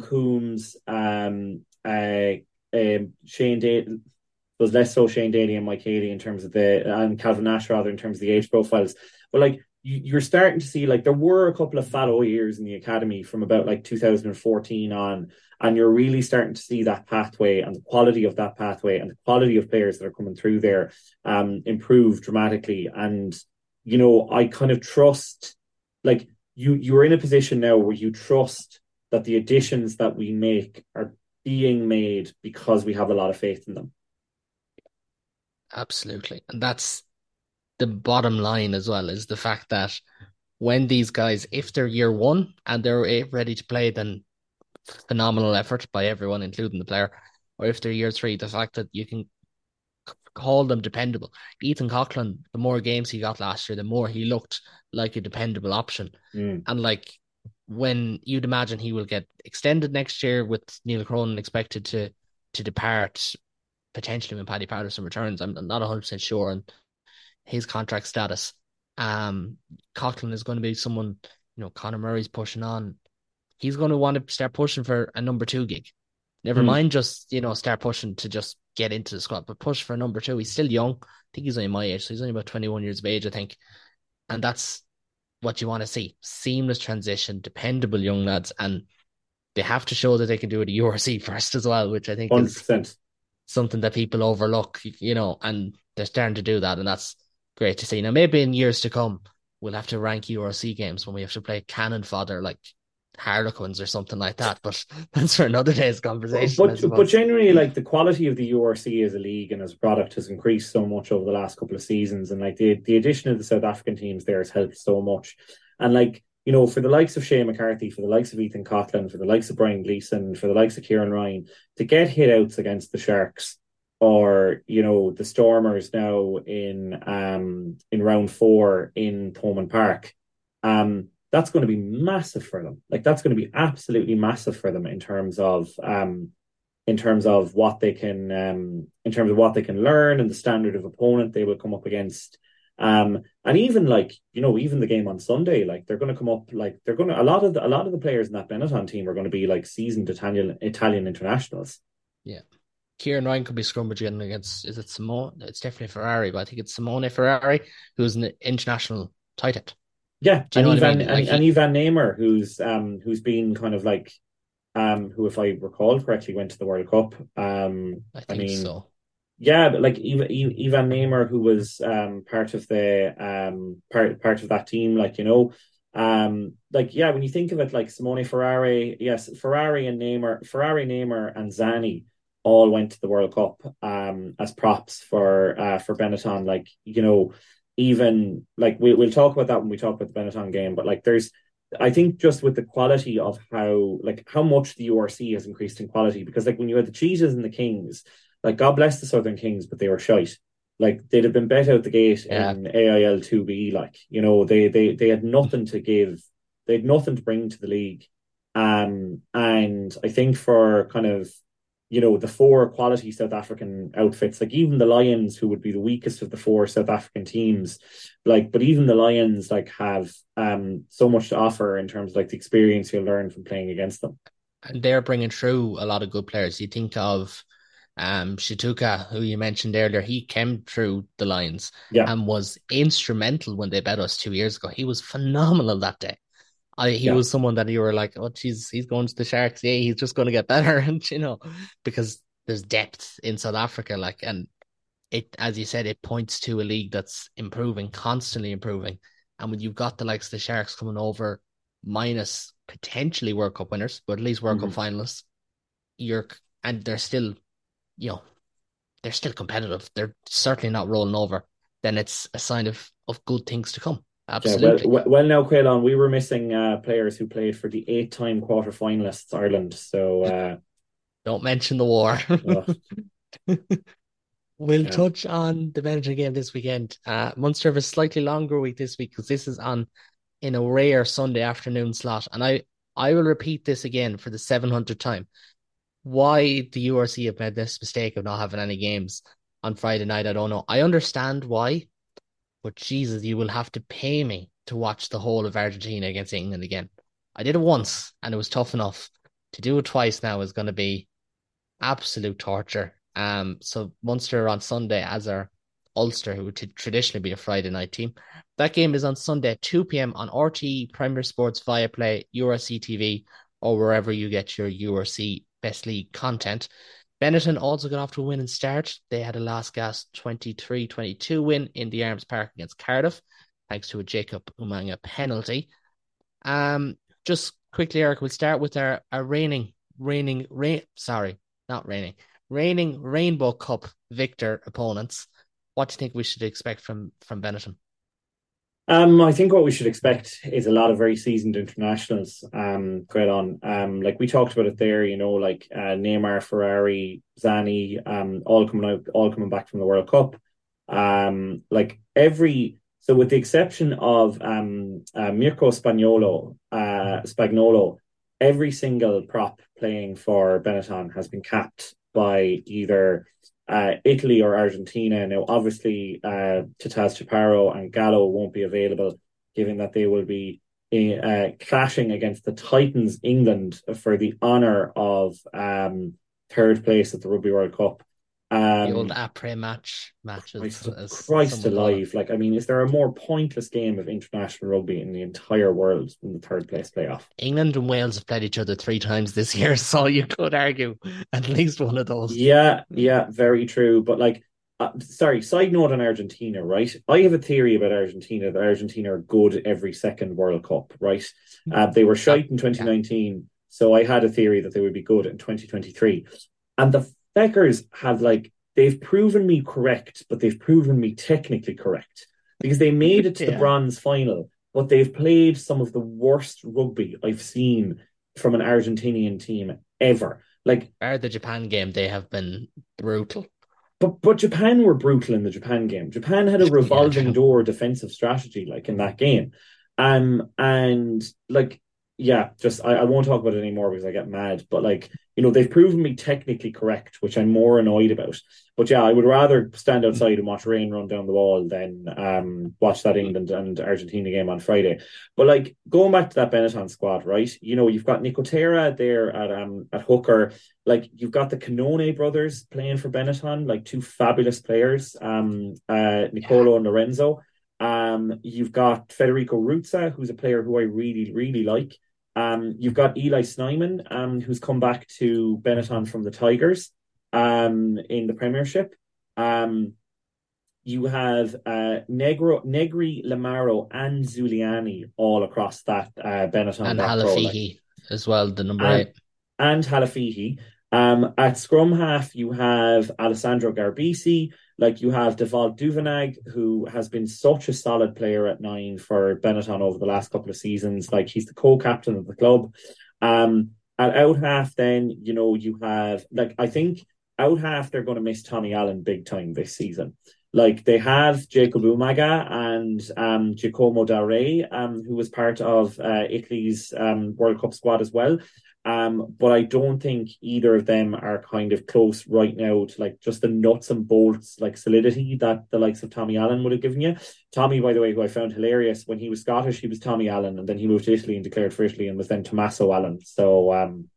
Coombs, Shane Daly. Was less so Shane Daly and Mike Haley in terms of and Calvin Nash rather in terms of the age profiles. But like you're starting to see, like, there were a couple of fallow years in the academy from about like 2014 on, and you're really starting to see that pathway and the quality of that pathway and the quality of players that are coming through there improve dramatically. And, you know, I kind of trust, like, you're in a position now where you trust that the additions that we make are being made because we have a lot of faith in them. Absolutely. And that's the bottom line as well, is the fact that when these guys, if they're year one and they're ready to play, then phenomenal effort by everyone, including the player. Or if they're year three, the fact that you can call them dependable. Ethan Coughlin, the more games he got last year, the more he looked like a dependable option. And like, when you'd imagine he will get extended next year, with Neil Cronin expected to depart, potentially when Paddy Patterson returns. I'm not 100% sure on his contract status. Coughlin is going to be someone, you know, Conor Murray's pushing on. He's going to want to start pushing for a number two gig. Never mind just, you know, start pushing to just get into the squad, but push for a number two. He's still young. I think he's only my age. So he's only about 21 years of age, I think. And that's what you want to see. Seamless transition, dependable young lads. And they have to show that they can do it at URC first as well, which I think 100%. Is something that people overlook, you know, and they're starting to do that. And that's great to see. Now, maybe in years to come, we'll have to rank URC games when we have to play cannon fodder like Harlequins or something like that, but that's for another day's conversation. But generally, like, the quality of the URC as a league and as a product has increased so much over the last couple of seasons, and like the addition of the South African teams there has helped so much. And like, you know, for the likes of Shea McCarthy, for the likes of Ethan Coughlin, for the likes of Brian Gleason, for the likes of Kieran Ryan, to get hit outs against the Sharks or, you know, the Stormers now in round four in Thomond Park, that's going to be massive for them. Like, that's going to be absolutely massive for them in terms of what they can learn and the standard of opponent they will come up against. And even, like, you know, even the game on Sunday, like, they're going to come up, like, they're going to, a lot of the players in that Benetton team are going to be like seasoned Italian internationals. Yeah, Kieran Ryan could be scrummaging again against, is it Simone? It's definitely Ferrari, but I think it's Simone Ferrari, who's an international tight end. Yeah, and Ivan Neymar, who's been kind of like, who, if I recall correctly, went to the World Cup. I think so. Yeah, but like Ivan Neymar, who was part of that team, like, you know, like, yeah, when you think of it, like Simone Ferrari, yes, Ferrari, Neymar, and Zani all went to the World Cup as props for Benetton, like, you know. Even like we'll talk about that when we talk about the Benetton game, but like there's, I think, just with the quality of how much the URC has increased in quality, because like when you had the Cheetahs and the Kings, like, God bless the Southern Kings, but they were shite. Like, they'd have been bet out the gate in AIL 2B, like, you know, they had nothing to give, they had nothing to bring to the league, and I think for kind of, you know, the four quality South African outfits, like even the Lions, who would be the weakest of the four South African teams, like, but even the Lions, like, have so much to offer in terms of like the experience you'll learn from playing against them. And they're bringing through a lot of good players. You think of Shituka, who you mentioned earlier, he came through the Lions and was instrumental when they bet us 2 years ago. He was phenomenal that day. He was someone that you were like, oh, geez, he's going to the Sharks. Yeah, he's just going to get better. And, you know, because there's depth in South Africa. Like, and it, as you said, it points to a league that's improving, constantly improving. And when you've got the likes of the Sharks coming over, minus potentially World Cup winners, but at least World Cup finalists, and they're still, you know, they're still competitive. They're certainly not rolling over. Then it's a sign of good things to come. Absolutely. Yeah, well, now, Quaylon, we were missing players who played for the 8-time quarter finalists, Ireland. So don't mention the war. We'll touch on the Benetton game this weekend. Munster have a slightly longer week this week because this is on in a rare Sunday afternoon slot. And I will repeat this again for the 700th time. Why the URC have made this mistake of not having any games on Friday night, I don't know. I understand why. But Jesus, you will have to pay me to watch the whole of Argentina against England again. I did it once and it was tough enough. To do it twice now is going to be absolute torture. So Munster on Sunday, as are Ulster, who would traditionally be a Friday night team. That game is on Sunday at 2 p.m. on RTE, Premier Sports, Viaplay, URC TV, or wherever you get your URC Best League content. Benetton also got off to a winning start. They had a last gasp 23-22 win in the Arms Park against Cardiff, thanks to a Jacob Umanga penalty. Just quickly, Eric, we'll start with our reigning Rainbow Cup victor opponents. What do you think we should expect from Benetton? I think what we should expect is a lot of very seasoned internationals. Great on. Like we talked about it there, you know, like Neymar, Ferrari, Zani, all coming back from the World Cup. So with the exception of Mirko Spagnolo, every single prop playing for Benetton has been capped by either Italy or Argentina. Now, obviously, Tataz Chaparro and Gallo won't be available, given that they will be clashing against the Titans England for the honour of third place at the Rugby World Cup. The old après matches. Christ alive! Like, I mean, is there a more pointless game of international rugby in the entire world than the third place playoff? England and Wales have played each other 3 times this year, so you could argue at least one of those. Yeah, very true. But like, side note on Argentina, right? I have a theory about Argentina that Argentina are good every second World Cup, right? They were shite in 2019, so I had a theory that they would be good in 2023, and the Beckers have, like, they've proven me correct, but they've proven me technically correct, because they made it to the bronze final, but they've played some of the worst rugby I've seen from an Argentinian team ever. Like, at the Japan game, they have been brutal. But Japan were brutal in the Japan game. Japan had a revolving door defensive strategy, like, in that game. I won't talk about it anymore because I get mad, but, like, you know, they've proven me technically correct, which I'm more annoyed about. But yeah, I would rather stand outside and watch rain run down the wall than watch that England and Argentina game on Friday. But, like, going back to that Benetton squad, right? You know, you've got Nicotera there at hooker. Like, you've got the Canone brothers playing for Benetton, like, two fabulous players, Nicolo and Lorenzo. You've got Federico Ruzza, who's a player who I really, really like. You've got Eli Snyman, who's come back to Benetton from the Tigers in the Premiership. You have Negri, Lamaro and Zuliani all across that Benetton. And Halafihi as well, the number 8. And Halafihi. At scrum half, you have Alessandro Garbisi. Like, you have Deval Duvenag, who has been such a solid player at 9 for Benetton over the last couple of seasons. Like, he's the co-captain of the club. At out half, then, you know, you have, like, I think out half they're going to miss Tommy Allen big time this season. Like, they have Jacob Umaga and Giacomo Dare, who was part of Italy's World Cup squad as well. But I don't think either of them are kind of close right now to, like, just the nuts and bolts, like, solidity that the likes of Tommy Allen would have given you. Tommy, by the way, who I found hilarious, when he was Scottish, he was Tommy Allen, and then he moved to Italy and declared for Italy and was then Tommaso Allen. So I'm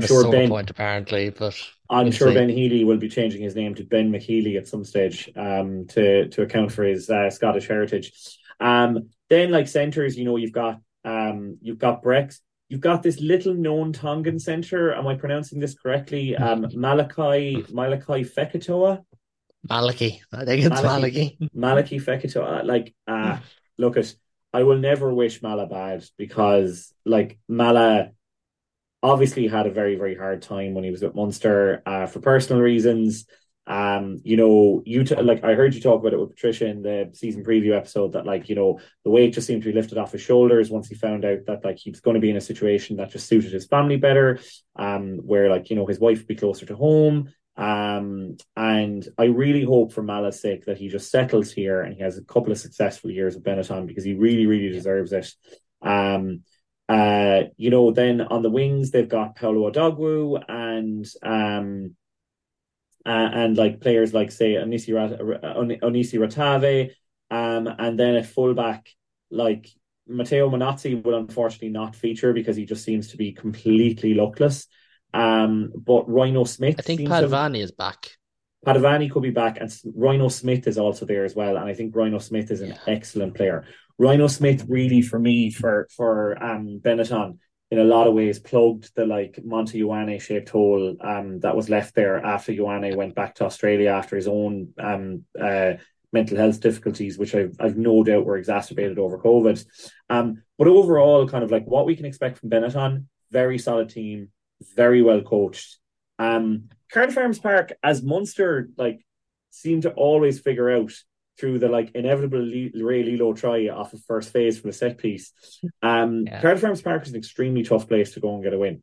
sure Ben point, apparently, but I'm sure Ben Healy will be changing his name to Ben McHealy at some stage to account for his Scottish heritage. Then, like, centres, you know, you've got Brex. You've got this little known Tongan centre. Am I pronouncing this correctly? Malachi Fekitoa. Malachi. I think it's Malachi. Malachi Fekitoa. Like, look at, I will never wish Mala bad, because, like, Mala obviously had a very, very hard time when he was with Munster for personal reasons. You know, I heard you talk about it with Patricia in the season preview episode, that, like, you know, the weight just seemed to be lifted off his shoulders once he found out that, like, he was going to be in a situation that just suited his family better, where, like, you know, his wife would be closer to home. And I really hope for Mala's sake that he just settles here and he has a couple of successful years with Benetton, because he really, really deserves it. You know, then on the wings, they've got Paolo Adogbua and like players like, say, Onisi Ratave, and then at fullback, like, Matteo Manazzi will unfortunately not feature because he just seems to be completely luckless. But Rhino Smith, I think Padovani is back. Padovani could be back, and Rhino Smith is also there as well. And I think Rhino Smith is an excellent player. Rhino Smith really, for me, for Benetton, in a lot of ways, plugged the like Monty Ioane shaped hole that was left there after Ioane went back to Australia after his own mental health difficulties, which I've no doubt were exacerbated over COVID. But overall, kind of like what we can expect from Benetton, very solid team, very well coached. Cardiff Arms Park, as Munster like seem to always figure out through the like inevitable Ray Lilo try off of first phase from a set piece. Cardiff Arms Park is an extremely tough place to go and get a win.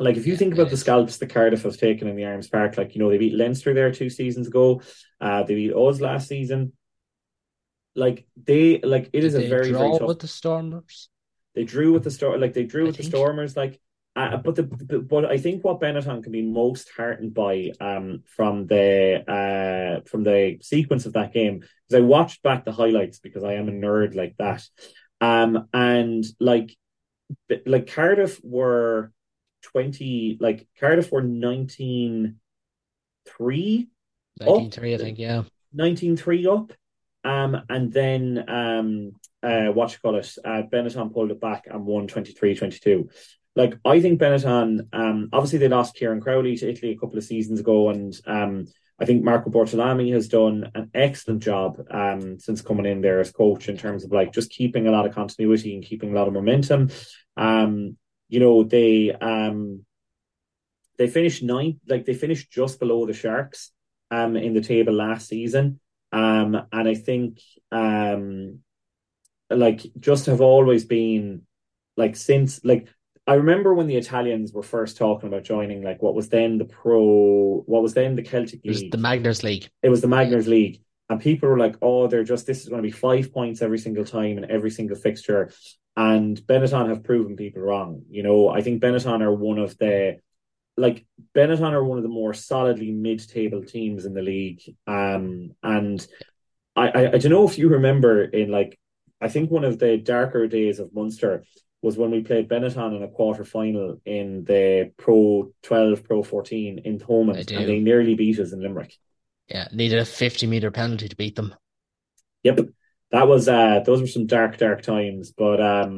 Like if you think about the scalps that Cardiff have taken in the Arms Park, like, you know, they beat Leinster there 2 seasons ago. They beat Oz last season. Like they like it is a very, very tough. With the Stormers, they drew with the Stormers. Like, but I think what Benetton can be most heartened by from the sequence of that game, because I watched back the highlights because I am a nerd like that, and Cardiff were 20, like Cardiff were 19-3 I think, 19-3 up, and then Benetton pulled it back and won 23-22. Like, I think Benetton, obviously they lost Kieran Crowley to Italy a couple of seasons ago, and I think Marco Bortolami has done an excellent job since coming in there as coach in terms of, like, just keeping a lot of continuity and keeping a lot of momentum. You know, they finished ninth, like, they finished just below the Sharks in the table last season. And I think, just have always been, like, since, like, I remember when the Italians were first talking about joining, like, what was then the Celtic League. It was the Magners League. It was the Magners League. And people were like, oh, this is going to be 5 points every single time and every single fixture. And Benetton have proven people wrong. You know, I think Benetton are one of the more solidly mid-table teams in the league. And I don't know if you remember in, like, I think one of the darker days of Munster was when we played Benetton in a quarter final in the Pro 12, Pro 14 in Thomond, and they nearly beat us in Limerick. Yeah, needed a 50-metre penalty to beat them. Yep, that was those were some dark, dark times. But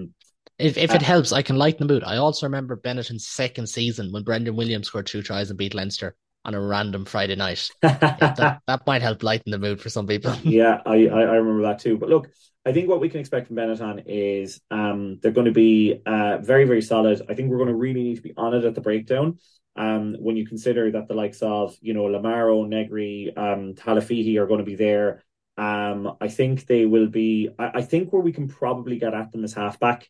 if it helps, I can lighten the mood. I also remember Benetton's second season when Brendan Williams scored 2 tries and beat Leinster on a random Friday night. that might help lighten the mood for some people. Yeah, I remember that too. But look, I think what we can expect from Benetton is they're going to be very, very solid. I think we're going to really need to be on it at the breakdown. When you consider that the likes of, you know, Lamaro, Negri, Talafihi are going to be there. I think they will be... I think where we can probably get at them is halfback.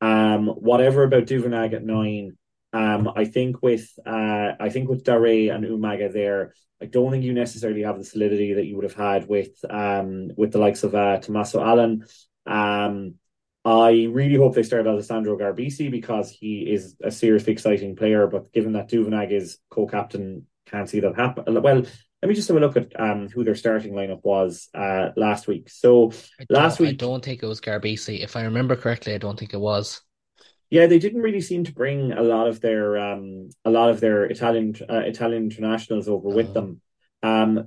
Whatever about Duvenag at 9... I think with Daré and Umaga there, I don't think you necessarily have the solidity that you would have had with the likes of Tommaso Allen. I really hope they start Alessandro Garbisi because he is a seriously exciting player. But given that Duvenag is co-captain, can't see that happen. Well, let me just have a look at who their starting lineup was last week. So last week, I don't think it was Garbisi. If I remember correctly, I don't think it was. Yeah, they didn't really seem to bring a lot of their Italian internationals over with them.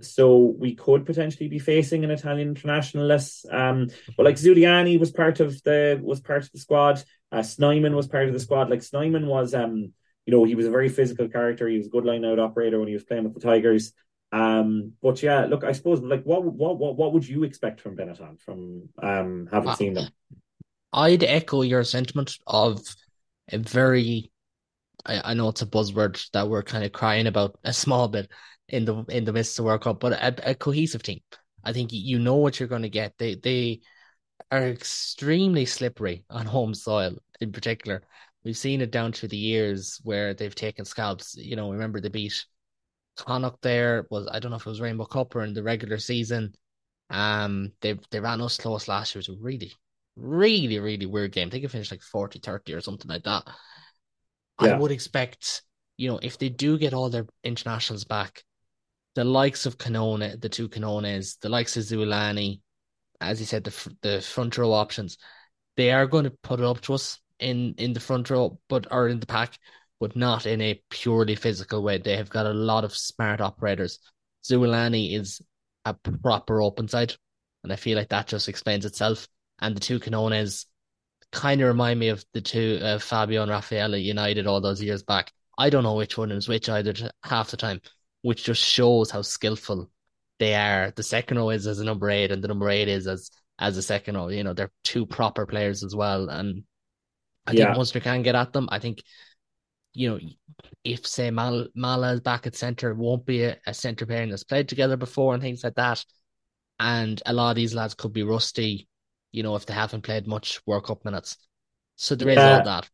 So we could potentially be facing an Italian internationalist. But like Zuliani was part of the squad. Snyman was part of the squad. Like Snyman was, you know, he was a very physical character. He was a good line out operator when he was playing with the Tigers. But yeah, look, I suppose like what would you expect from Benetton from having seen them? I'd echo your sentiment of a very, I know it's a buzzword that we're kind of crying about a small bit in the midst of the World Cup, but a cohesive team. I think you know what you're going to get. They are extremely slippery on home soil in particular. We've seen it down through the years where they've taken scalps. You know, remember they beat Connacht there. I don't know if it was Rainbow Cup or in the regular season. They ran us close last year. It was really weird game. I think it finished like 40-30 or something like that. Yeah. I would expect, you know, if they do get all their internationals back, the likes of Canone, the two Canones, the likes of Zulani, as you said, the front row options, they are going to put it up to us in the front row, but are in the pack. but not in a purely physical way. They have got a lot of smart operators. Zulani is a proper open side, and I feel like that just explains itself. And the two Canones kind of remind me of the two Fabio and Raffaele United all those years back. I don't know which one is which either half the time, which just shows how skillful they are. The second row is as a number 8, and the number 8 is as a second row. You know, they're two proper players as well. And I think Munster can get at them. I think, you know, if, say, Mala is back at centre, it won't be a centre pairing that's played together before and things like that. And a lot of these lads could be rusty, you know, if they haven't played much World Cup minutes. So there is all that.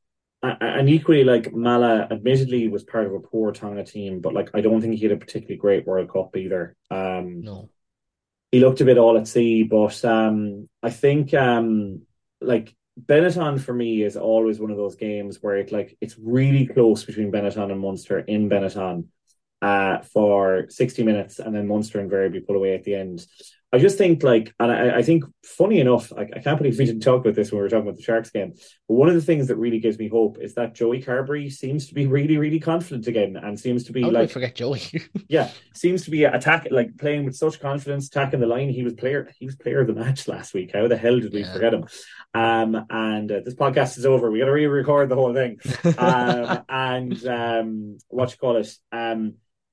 And equally, like, Mala admittedly was part of a poor Tonga team, but, like, I don't think he had a particularly great World Cup either. No. He looked a bit all at sea, but I think, like, Benetton for me is always one of those games where it's really close between Benetton and Munster in Benetton for 60 minutes, and then Munster invariably pull away at the end. I just think and I think funny enough, I can't believe we didn't talk about this when we were talking about the Sharks game, but one of the things that really gives me hope is that Joey Carberry seems to be really, really confident again, and seems to be forget Joey. Yeah, seems to be attacking, like playing with such confidence, attacking the line. He was player of the match last week. How the hell did we forget him? And this podcast is over. We got to re-record the whole thing.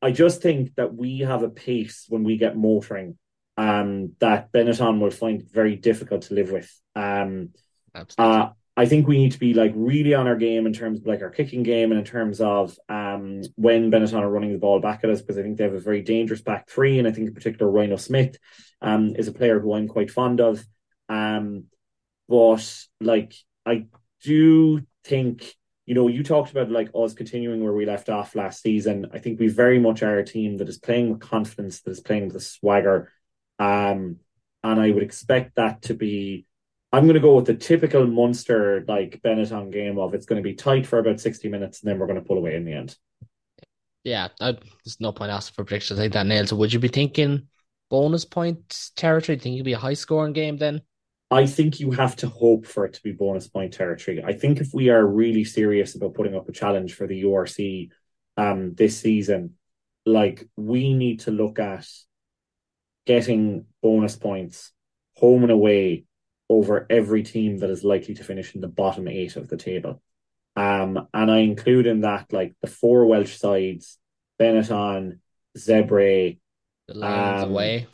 I just think that we have a pace when we get motoring that Benetton will find very difficult to live with. I think we need to be really on our game in terms of our kicking game, and in terms of when Benetton are running the ball back at us, because I think they have a very dangerous back three, and I think in particular Rhino Smith is a player who I'm quite fond of. But I do think, you know, you talked about us continuing where we left off last season. I think we very much are a team that is playing with confidence, that is playing with a swagger. And I would expect that to be, I'm going to go with the typical Munster Benetton game of it's going to be tight for about 60 minutes and then we're going to pull away in the end. Yeah, there's no point asking for predictions like that, Neil. So would you be thinking bonus point territory? Do you think it'd be a high scoring game then? I think you have to hope for it to be bonus point territory. I think if we are really serious about putting up a challenge for the URC this season, we need to look at getting bonus points home and away over every team that is likely to finish in the bottom 8 of the table. And I include in that the 4 Welsh sides, Benetton, Zebre, the Lions away.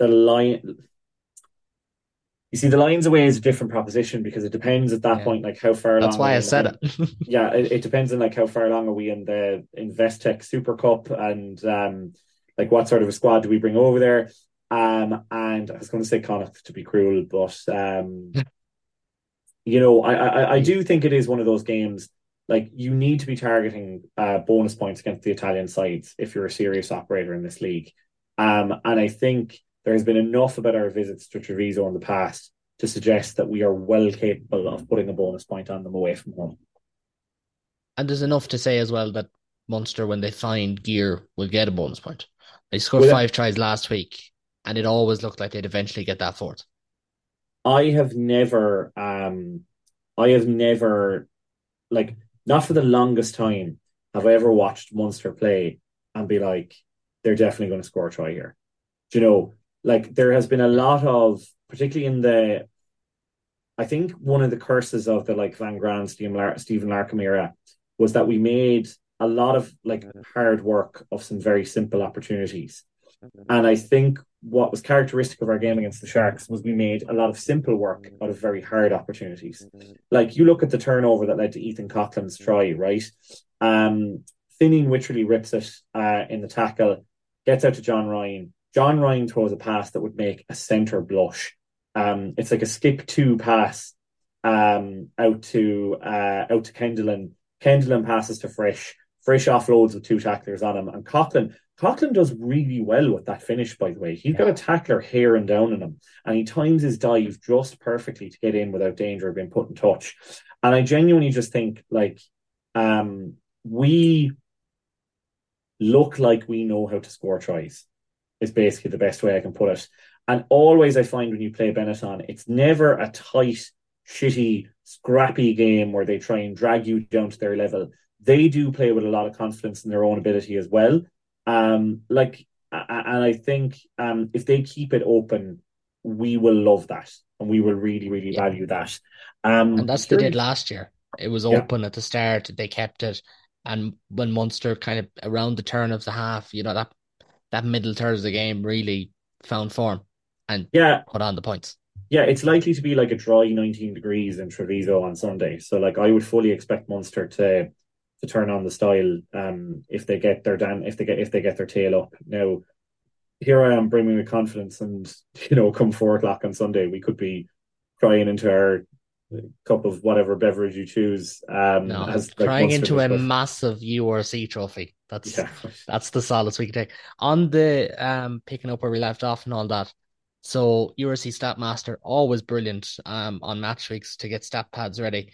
You see, the Lions away is a different proposition because it depends at that point, how far along. That's why I said it. Yeah, it depends on how far along are we in the Investec Super Cup, and what sort of a squad do we bring over there. And I was going to say Connacht to be cruel, but I do think it is one of those games. You need to be targeting bonus points against the Italian sides if you're a serious operator in this league. And I think there has been enough about our visits to Treviso in the past to suggest that we are well capable of putting a bonus point on them away from home. And there's enough to say as well that Munster, when they find gear, will get a bonus point. They scored 5 tries last week, and it always looked like they'd eventually get that fourth. I have never, not for the longest time, have I ever watched Munster play and be like, they're definitely going to score a try here. Do you know, there has been a lot of, particularly in the, I think one of the curses of the Van Graan, Stephen Larkham era was that we made a lot of hard work of some very simple opportunities. And I think what was characteristic of our game against the Sharks was we made a lot of simple work out of very hard opportunities. You look at the turnover that led to Ethan Coughlin's try, right? Finnean Witcherly rips it in the tackle, gets out to John Ryan. John Ryan throws a pass that would make a centre blush. It's a skip two pass out to Kendalyn. Kendalyn passes to Frisch. Frisch offloads with 2 tacklers on him, and Coughlin does really well with that finish, by the way. He's got a tackler here and down in him, and he times his dive just perfectly to get in without danger of being put in touch. And I genuinely just think, we look like we know how to score tries, is basically the best way I can put it. And always I find when you play Benetton, it's never a tight, shitty, scrappy game where they try and drag you down to their level. they do play with a lot of confidence in their own ability as well. And I think if they keep it open, we will love that, and we will really, really value that. And that's what they did last year. It was open at the start. They kept it. And when Munster kind of around the turn of the half, you know, that middle third of the game really found form and put on the points. Yeah, it's likely to be like a dry 19 degrees in Treviso on Sunday. So like I would fully expect Munster to turn on the style if they get their tail up. Now, here I am brimming with confidence, and you know, come 4 o'clock on Sunday, we could be crying into our cup of whatever beverage you choose. Crying into a massive URC trophy. That's the solace we can take. On the picking up where we left off and all that. So URC Statmaster, always brilliant on match weeks to get stat pads ready.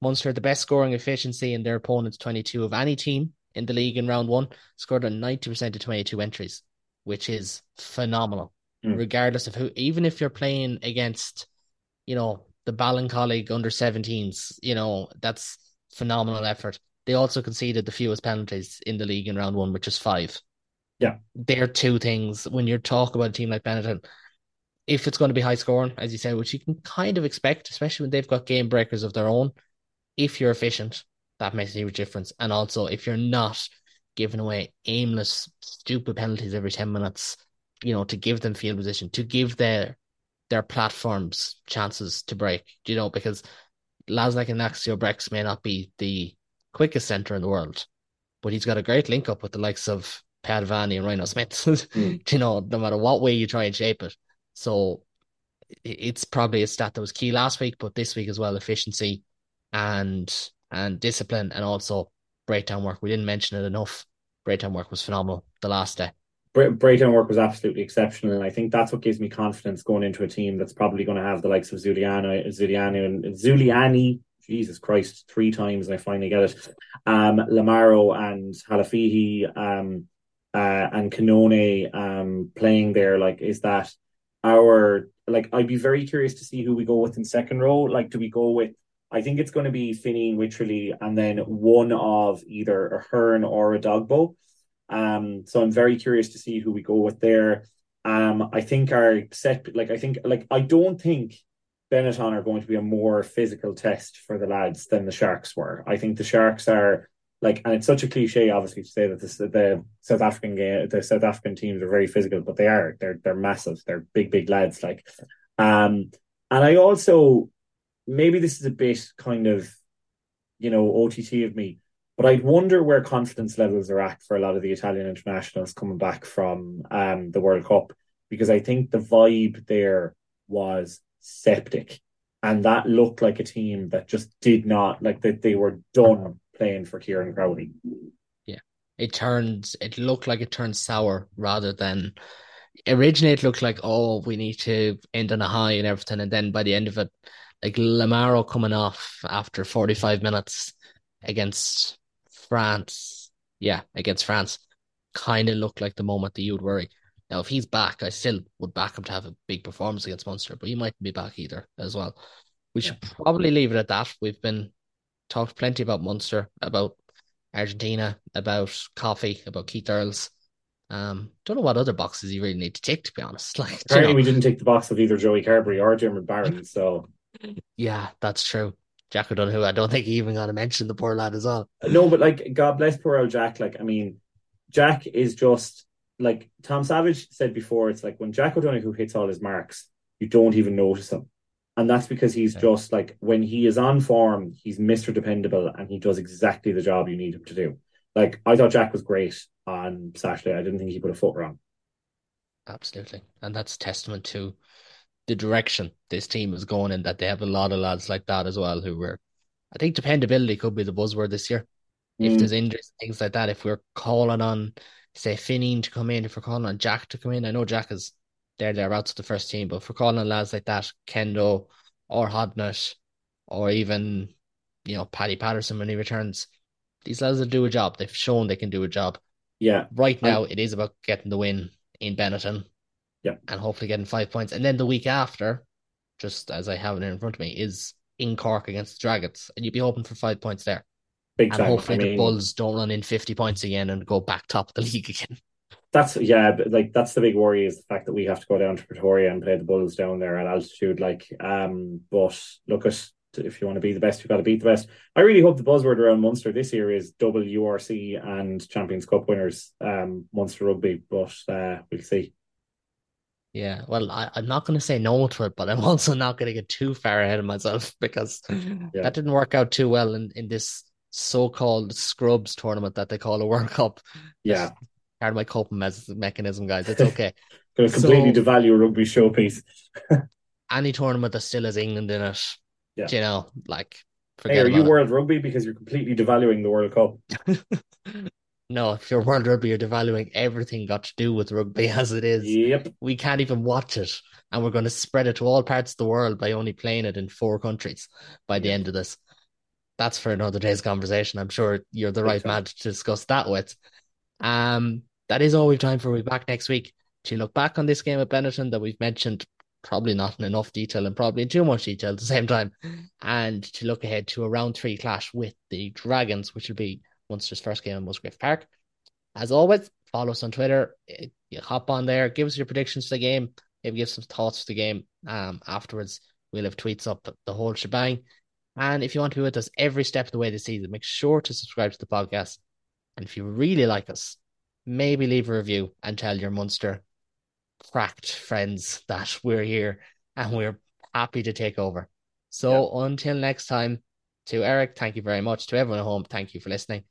Munster, the best scoring efficiency in their opponent's 22 of any team in the league in round one, scored on 90% of 22 entries, which is phenomenal. Regardless of who, even if you're playing against, you know, the Ballincollig under 17s, you know, that's phenomenal effort. They also conceded the fewest penalties in the league in round one, which is 5. Yeah. They're two things when you're talking about a team like Benetton. If it's going to be high scoring, as you said, which you can kind of expect, especially when they've got game breakers of their own, if you're efficient, that makes a huge difference. And also if you're not giving away aimless, stupid penalties every 10 minutes, you know, to give them field position, to give their platforms chances to break, you know, because lads like Inaxio Brex may not be the quickest centre in the world, but he's got a great link up with the likes of Padvani and Rhino Smith, you know, no matter what way you try and shape it. So it's probably a stat that was key last week, but this week as well, efficiency and discipline, and also breakdown work. We didn't mention it enough. Breakdown work was phenomenal the last day. Breakdown work was absolutely exceptional, and I think that's what gives me confidence going into a team that's probably going to have the likes of Zuliani, Jesus Christ, 3 times and I finally get it, Lamaro and Halafihi and Canone playing there. Like, is that our, like, I'd be very curious to see who we go with in second row. Like, do we go with, I think it's going to be Finney, Witcherly, and then one of either Ahern or Adogbua. So I'm very curious to see who we go with there. I think our set, like, I don't think Benetton are going to be a more physical test for the lads than the Sharks were. I think the Sharks are like, and it's such a cliche, obviously, to say that the South African teams are very physical, but they are. They're massive. They're big, big lads. Like, and I also, maybe this is a bit kind of, you know, OTT of me, but I'd wonder where confidence levels are at for a lot of the Italian internationals coming back from the World Cup, because I think the vibe there was septic, and that looked like a team that just did not, like, that they were done playing for Kieran Crowley. Yeah, it looked like it turned sour rather than, originally it looked like, oh, we need to end on a high and everything, and then by the end of it, like Lamaro coming off after 45 minutes against France, kind of looked like the moment that you'd worry. Now, if he's back, I still would back him to have a big performance against Munster, but he mightn't be back either as well. We should probably leave it at that. We've been talked plenty about Munster, about Argentina, about coffee, about Keith Earls. Don't know what other boxes you really need to tick, to be honest. Like, apparently, we didn't take the box of either Joey Carberry or Dermot Barron, so yeah, that's true. Jack O'Donoghue, I don't think he even got to mention the poor lad as well. No, but like, God bless poor old Jack. Like, I mean, Jack is just like Tom Savage said before. It's like when Jack O'Donoghue hits all his marks, you don't even notice him. And that's because he's just like, when he is on form, he's Mr. Dependable, and he does exactly the job you need him to do. Like, I thought Jack was great on Saturday. I didn't think he put a foot wrong. Absolutely. And that's testament to the direction this team is going in, that they have a lot of lads like that as well, who were, I think dependability could be the buzzword this year. If there's injuries, things like that, if we're calling on, say, Finney to come in, if we're calling on Jack to come in, I know Jack is there out to the first team, but if we're calling on lads like that, Kendo or Hodnett, or even, you know, Paddy Patterson when he returns, these lads will do a job. They've shown they can do a job. Yeah. Right now, it is about getting the win in Benetton. Yeah, and hopefully getting 5 points. And then the week after, just as I have it in front of me, is in Cork against the Dragons. And you'd be hoping for 5 points there. Big time. And hopefully the Bulls don't run in 50 points again and go back top of the league again. That's the big worry, is the fact that we have to go down to Pretoria and play the Bulls down there at altitude. But look, if you want to be the best, you've got to beat the best. I really hope the buzzword around Munster this year is double URC and Champions Cup winners, Munster Rugby, but we'll see. Yeah, well, I'm not going to say no to it, but I'm also not going to get too far ahead of myself, because that didn't work out too well in this so-called Scrubs tournament that they call a World Cup. Yeah. Part of my coping mechanism, guys. It's okay. Going to completely devalue rugby showpiece. Any tournament that still has England in it, yeah. You know, forget about it. Are you World Rugby? Because you're completely devaluing the World Cup. No, if you're World Rugby, you're devaluing everything got to do with rugby as it is. Yep. We can't even watch it. And we're going to spread it to all parts of the world by only playing it in 4 countries by the end of this. That's for another day's conversation. I'm sure you're the right man to discuss that with. That is all we've time for. We'll be back next week to look back on this game at Benetton that we've mentioned probably not in enough detail and probably in too much detail at the same time, and to look ahead to a round 3 clash with the Dragons, which will be Munster's first game in Musgrave Park. As always, follow us on Twitter. Hop on there, give us your predictions for the game, maybe give some thoughts for the game. Afterwards we'll have tweets up, the whole shebang. And if you want to be with us every step of the way this season, make sure to subscribe to the podcast. And if you really like us, maybe leave a review and tell your Munster cracked friends that we're here and we're happy to take over. So until next time, to Eric, thank you very much. To everyone at home, thank you for listening.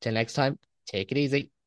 Till next time, take it easy.